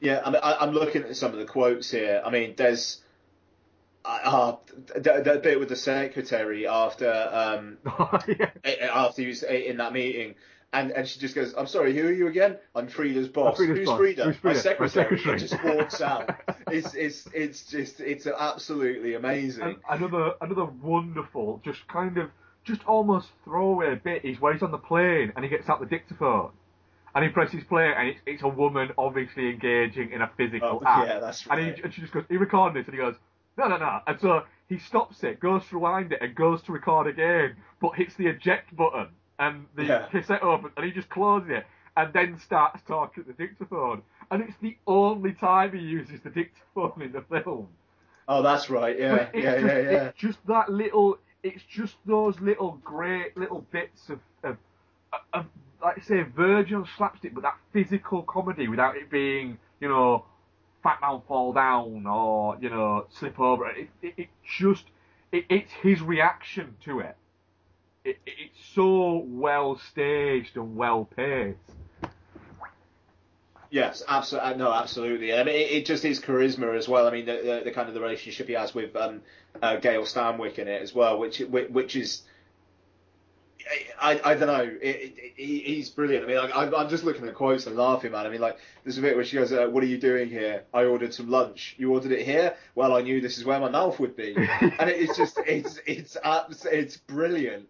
Yeah, I mean, I, I'm looking at some of the quotes here. I mean, there's... Uh, that, that bit with the secretary after um, oh, yeah. after he was in that meeting, and, and she just goes, "I'm sorry, who are you again?" "I'm Frida's boss." Frida's Who's boss? Frida? Who's Frida? My secretary. My secretary. It just walks out. It's it's it's just it's absolutely amazing. And another another wonderful, just kind of just almost throwaway bit is where he's on the plane and he gets out the dictaphone. And he presses play, and it's, it's a woman obviously engaging in a physical oh, act. Yeah, that's right. And, he, and she just goes, "He recorded this," and he goes, "No, no, no." And so he stops it, goes to rewind it, and goes to record again, but hits the eject button, and the yeah. cassette opens, and he just closes it, and then starts talking at the dictaphone. And it's the only time he uses the dictaphone in the film. Oh, that's right, yeah, yeah, just, yeah, yeah. It's just that little, it's just those little great little bits of, of, of like I say, virgin slapstick, but that physical comedy without it being, you know, fat man fall down or, you know, slip over. It, it, it just, it, it's his reaction to it. It, it. It's so well staged and well paced. Yes, absolutely. No, absolutely. I mean, it, it just is charisma as well. I mean, the, the, the kind of the relationship he has with um, uh, Gail Stanwyck in it as well, which which is. I, I don't know. It, it, he, he's brilliant. I mean, like, I'm, I'm just looking at quotes and laughing, man. I mean, like, there's a bit where she goes, uh, "What are you doing here? I ordered some lunch. You ordered it here? Well, I knew this is where my mouth would be." And it, it's just, it's, it's, it's brilliant.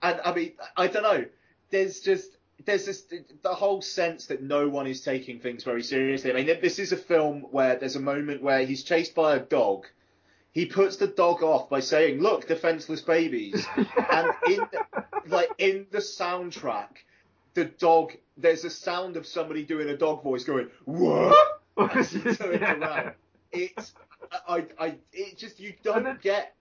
And I mean, I don't know. There's just, there's this, the whole sense that no one is taking things very seriously. I mean, this is a film where there's a moment where he's chased by a dog. He puts the dog off by saying, "Look, defenseless babies." And in like in the soundtrack, the dog, there's a sound of somebody doing a dog voice going, "What?" And she's doing yeah. it around. It's, I, I, it just, you don't then, get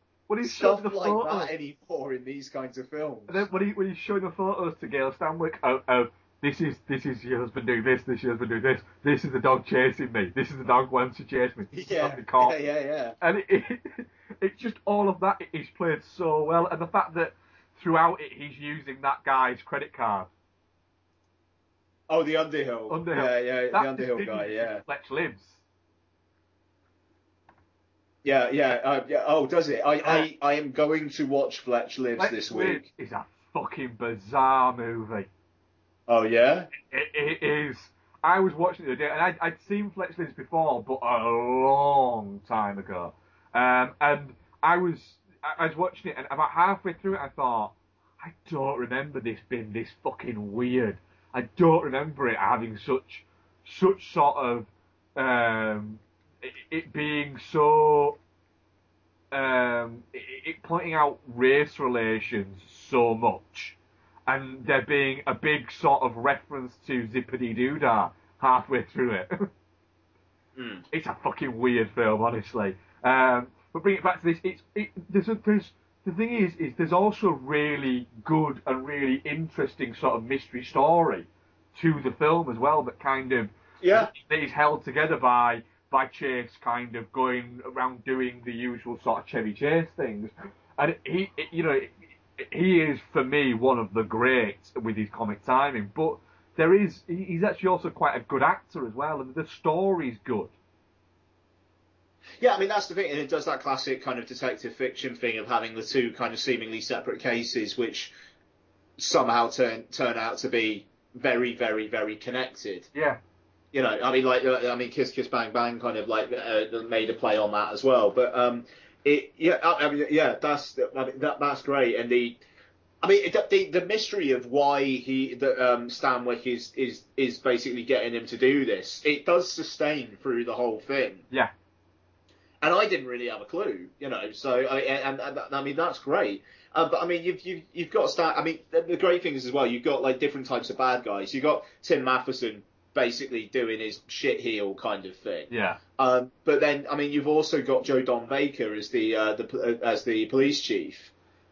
stuff like photos. That anymore in these kinds of films. And then when, he, when he's showing the photos to Gail Stanwyck of, of this is this is your husband doing this, this is your husband doing this, this is the dog chasing me, this is the dog when she chased me. Yeah, yeah, yeah, yeah. And it, it, it's just all of that is played so well, and the fact that throughout it he's using that guy's credit card. Oh, the Underhill. Underhill. Yeah, yeah, that the Underhill guy, yeah. Fletch lives. Yeah, yeah, uh, yeah. Oh, does it? I, uh, I, I am going to watch Fletch Lives Fletch this week. Lives is a fucking bizarre movie. Oh, yeah? It, it is. I was watching it the other day, and I'd, I'd seen Fletch Lives before, but a long time ago. Um, and I was I was watching it, and about halfway through it, I thought, I don't remember this being this fucking weird. I don't remember it having such, such sort of, um, it, it being so, um, it, it pointing out race relations so much. And there being a big sort of reference to Zippity Doodah halfway through it. mm. It's a fucking weird film, honestly. Um, but bring it back to this. It's it, there's, a, there's the thing is is there's also really good and really interesting sort of mystery story to the film as well. That kind of yeah. that is held together by by Chase kind of going around doing the usual sort of Chevy Chase things, and he it, you know. It, He is, for me, one of the greats with his comic timing, but there is he's actually also quite a good actor as well, and the story's good. Yeah, I mean, that's the thing, and it does that classic kind of detective fiction thing of having the two kind of seemingly separate cases, which somehow turn turn out to be very, very, very connected. Yeah. You know, I mean, like, I mean, Kiss Kiss Bang Bang kind of, like, uh, made a play on that as well, but... um It, yeah, I mean, yeah, that's I mean, that that's great, and the, I mean, the the mystery of why he the um, Stanwyck is is is basically getting him to do this. It does sustain through the whole thing. Yeah. And I didn't really have a clue, you know. So I and, and, and I mean that's great. Uh, but I mean you've you've you've got to start. I mean the, the great thing is as well you've got like different types of bad guys. You've got Tim Matheson basically doing his shit heel kind of thing. Yeah. Um. But then I mean you've also got Joe Don Baker as the uh, the as the police chief.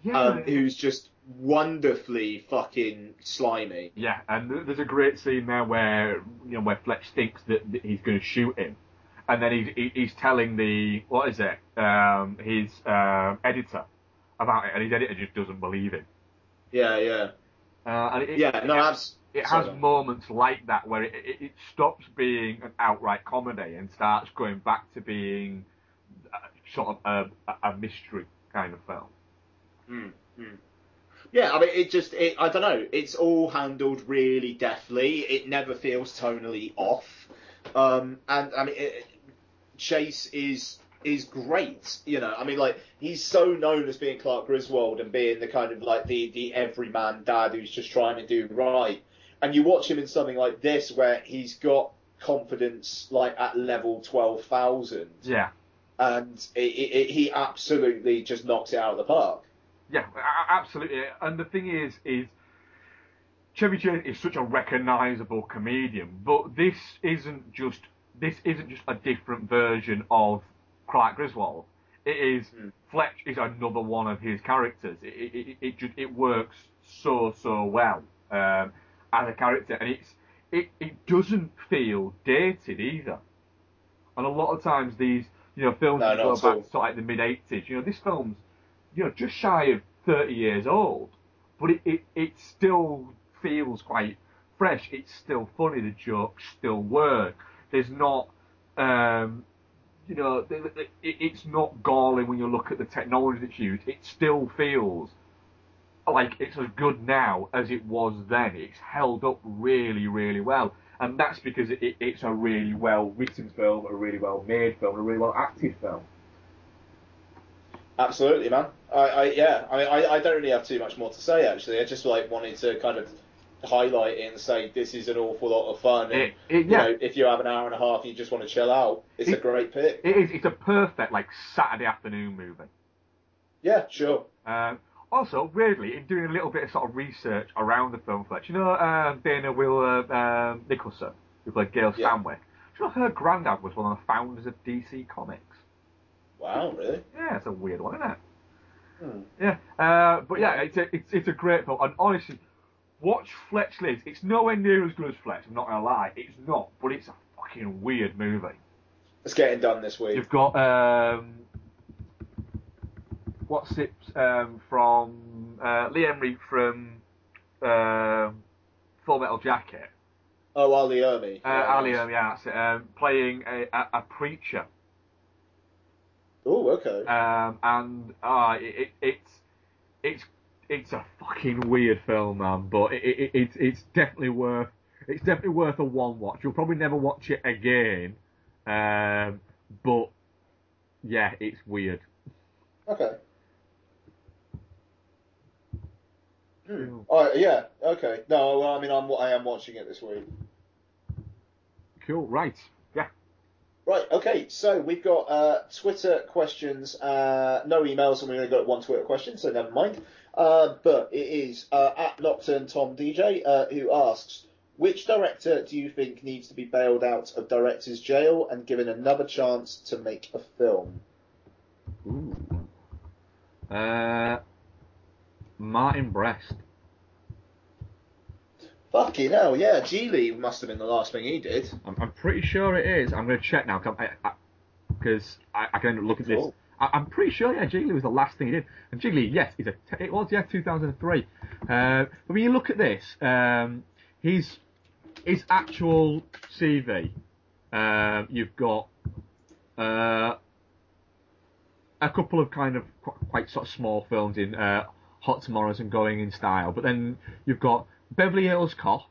Yeah. Um, who's just wonderfully fucking slimy. Yeah. And there's a great scene there where you know where Fletch thinks that he's going to shoot him. And then he's, he's telling the, what is it, um, his uh, editor about it, and his editor just doesn't believe him. Yeah, yeah. Uh, and it, yeah, it, no, it, that's... It has sorry. moments like that where it, it, it stops being an outright comedy and starts going back to being sort of a, a mystery kind of film. Mm, mm. Yeah, I mean, it just, it, I don't know, it's all handled really deftly. It never feels tonally off. Um, and, I mean... It, Chase is is great, you know. I mean, like he's so known as being Clark Griswold and being the kind of like the the everyman dad who's just trying to do right. And you watch him in something like this where he's got confidence like at level twelve thousand. Yeah. And it, it, it, he absolutely just knocks it out of the park. Yeah, absolutely. And the thing is, is. Chevy Chase is such a recognisable comedian, but this isn't just. This isn't just a different version of Clark Griswold. It is mm. Fletch is another one of his characters. It it, it, just, it works so so well um, as a character, and it's it, it doesn't feel dated either. And a lot of times these you know films no, go back so. to like the mid eighties. You know this film's you know just shy of thirty years old, but it, it, it still feels quite fresh. It's still funny. The jokes still work. There's not, um, you know, it's not galling when you look at the technology that's used. It still feels like it's as good now as it was then. It's held up really, really well. And that's because it, it's a really well-written film, a really well-made film, a really well-acted film. Absolutely, man. I, I yeah, I, I, I don't really have too much more to say, actually. I just, like, wanted to kind of... highlight it and say this is an awful lot of fun. And, it, it, yeah. You know, if you have an hour and a half and you just want to chill out, it's it, a great pick. It is. It's a perfect like Saturday afternoon movie. Yeah, sure. Um, also, weirdly, in doing a little bit of sort of research around the film, Fletch, you know, uh, Dana Will uh, um, Nicholson, who played Gail yeah. Stanwyck. Do you know her granddad was one of the founders of D C Comics? Wow, really? Yeah, it's a weird one, isn't it? Hmm. Yeah, uh, but yeah, it's a, it's it's a great film, and honestly. Watch Fletch Lives. It's nowhere near as good as Fletch, I'm not going to lie. It's not, but it's a fucking weird movie. It's getting done this week. You've got, um... what's it um, from... Uh, Lee Emery from uh, Full Metal Jacket. Oh, Ali Ermey. Uh, yeah, Ali Ermey, yeah, that's it. Um, playing a, a, a preacher. Oh, okay. Um, and uh, it, it, it's... It's... It's a fucking weird film, man, but it, it, it, it's definitely worth it's definitely worth a one watch. You'll probably never watch it again, um, but yeah, it's weird. Okay. Hmm. Oh yeah. Okay. No, well, I mean, I'm I am watching it this week. Cool. Right. Yeah. Right, okay, so we've got uh, Twitter questions, uh, no emails, and we only got one Twitter question, so never mind. Uh, but it is uh, at Nocturne Tom D J uh, who asks, which director do you think needs to be bailed out of director's jail and given another chance to make a film? Ooh. Uh, Martin Brest. Fucking hell, yeah, Geely must have been the last thing he did. I'm, I'm pretty sure it is. I'm going to check now, because I, I, I, I can end up looking at cool. this. I, I'm pretty sure, yeah, Geely was the last thing he did. And Geely, yes, he's a te- it was, yeah, two thousand three. Uh, but when you look at this, um, his, his actual C V, uh, you've got uh, a couple of kind of qu- quite sort of small films in uh, Hot Tomorrows and Going in Style, but then you've got Beverly Hills Cop,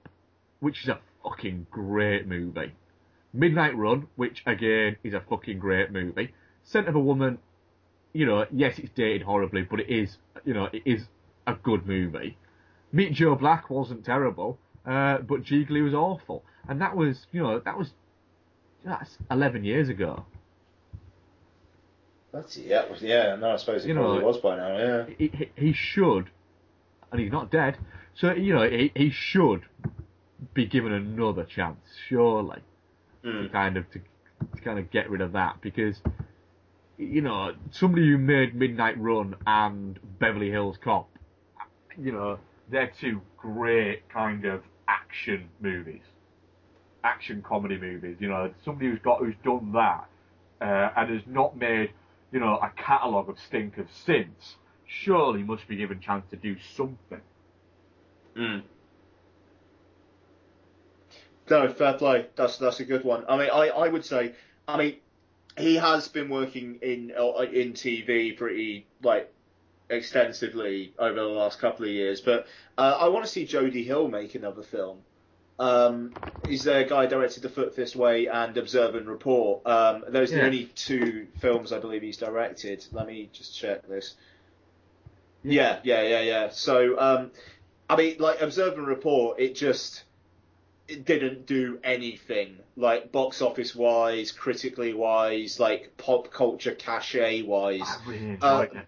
which is a fucking great movie. Midnight Run, which again is a fucking great movie. Scent of a Woman you know, yes, it's dated horribly, but it is, you know, it is a good movie. Meet Joe Black wasn't terrible, uh, but Gigli was awful, and that was, you know, that was that's eleven years ago. That's yeah, yeah. No, I suppose it you probably know, was by now. Yeah, he, he, he should, and he's not dead, so you know he he should be given another chance, surely, mm. to kind of to, to kind of get rid of that, because you know somebody who made Midnight Run and Beverly Hills Cop, you know, they're two great kind of action movies, action comedy movies. You know, somebody who's got who's done that uh, and has not made you know a catalogue of stinkers since, surely must be given a chance to do something. Mm. No, fair play. That's that's a good one. I mean, I, I would say, I mean, he has been working in in T V pretty like extensively over the last couple of years, but uh, I want to see Jodie Hill make another film. Um, he's the guy who directed The Foot Fist Way and Observe and Report. Um, those are yeah. the only two films I believe he's directed. Let me just check this. Yeah, yeah, yeah, yeah. yeah. So, um, I mean, like Observe and Report, it just. It didn't do anything, like box office wise, critically wise, like pop culture cachet wise. I really enjoyed um, it.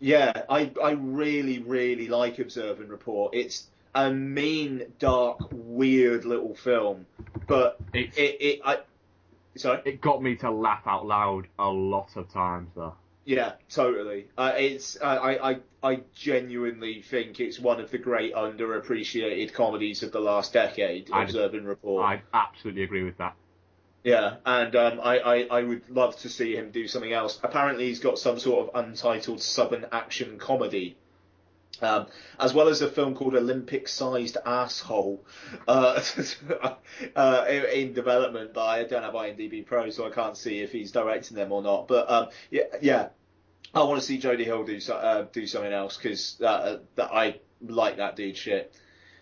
Yeah, I, I really, really like Observe and Report. It's a mean, dark, weird little film, but it's, it, it, I, sorry? It got me to laugh out loud a lot of times though. Yeah, totally. Uh, it's uh, I, I I genuinely think it's one of the great underappreciated comedies of the last decade. I'd, Observe and Report. I absolutely agree with that. Yeah, and um, I, I, I would love to see him do something else. Apparently, he's got some sort of untitled southern action comedy, um, as well as a film called Olympic-Sized Asshole, uh, uh, in, in development. But I don't have IMDb Pro, so I can't see if he's directing them or not. But um, yeah, yeah. I want to see Jodie Hill do uh, do something else because uh, I like that dude shit.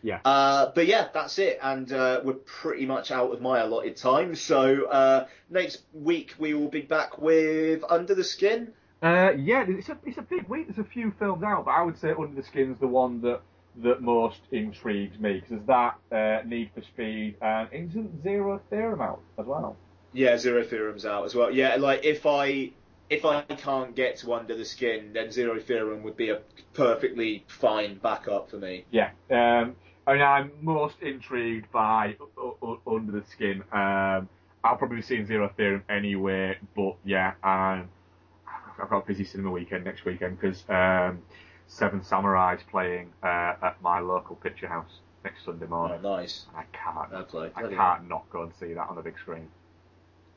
Yeah. Uh, but yeah, that's it, and uh, we're pretty much out of my allotted time. So uh, next week we will be back with Under the Skin. Uh, yeah, it's a it's a big week. There's a few films out, but I would say Under the Skin's the one that that most intrigues me because there's that uh, Need for Speed and isn't Zero Theorem out as well? Yeah, Zero Theorem's out as well. Yeah, like if I. If I can't get to Under the Skin, then Zero Theorem would be a perfectly fine backup for me. Yeah, um, I mean, I'm most intrigued by U- U- Under the Skin. Um, I'll probably be seeing Zero Theorem anyway, but yeah, um, I've got a busy cinema weekend next weekend because um, Seven Samurai's playing uh, at my local picture house next Sunday morning. Oh, nice. And I can't, play. I can't yeah. not go and see that on the big screen.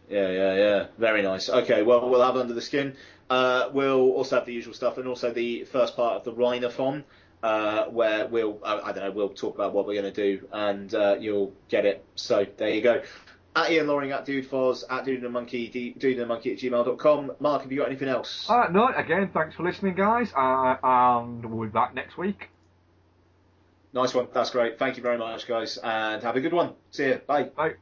Yeah, yeah, yeah. Very nice. Okay, well, we'll have Under the Skin. Uh, we'll also have the usual stuff and also the first part of the Rhinophon, uh, where we'll, I don't know, we'll talk about what we're going to do and uh, you'll get it. So there you go. At Ian Loring, at DudeFoz, at DudeAndTheMonkey, DudeAndTheMonkey at gmail dot com. Mark, have you got anything else? Uh, no, again, thanks for listening, guys. Uh, and we'll be back next week. Nice one. That's great. Thank you very much, guys. And have a good one. See you. Bye. Bye.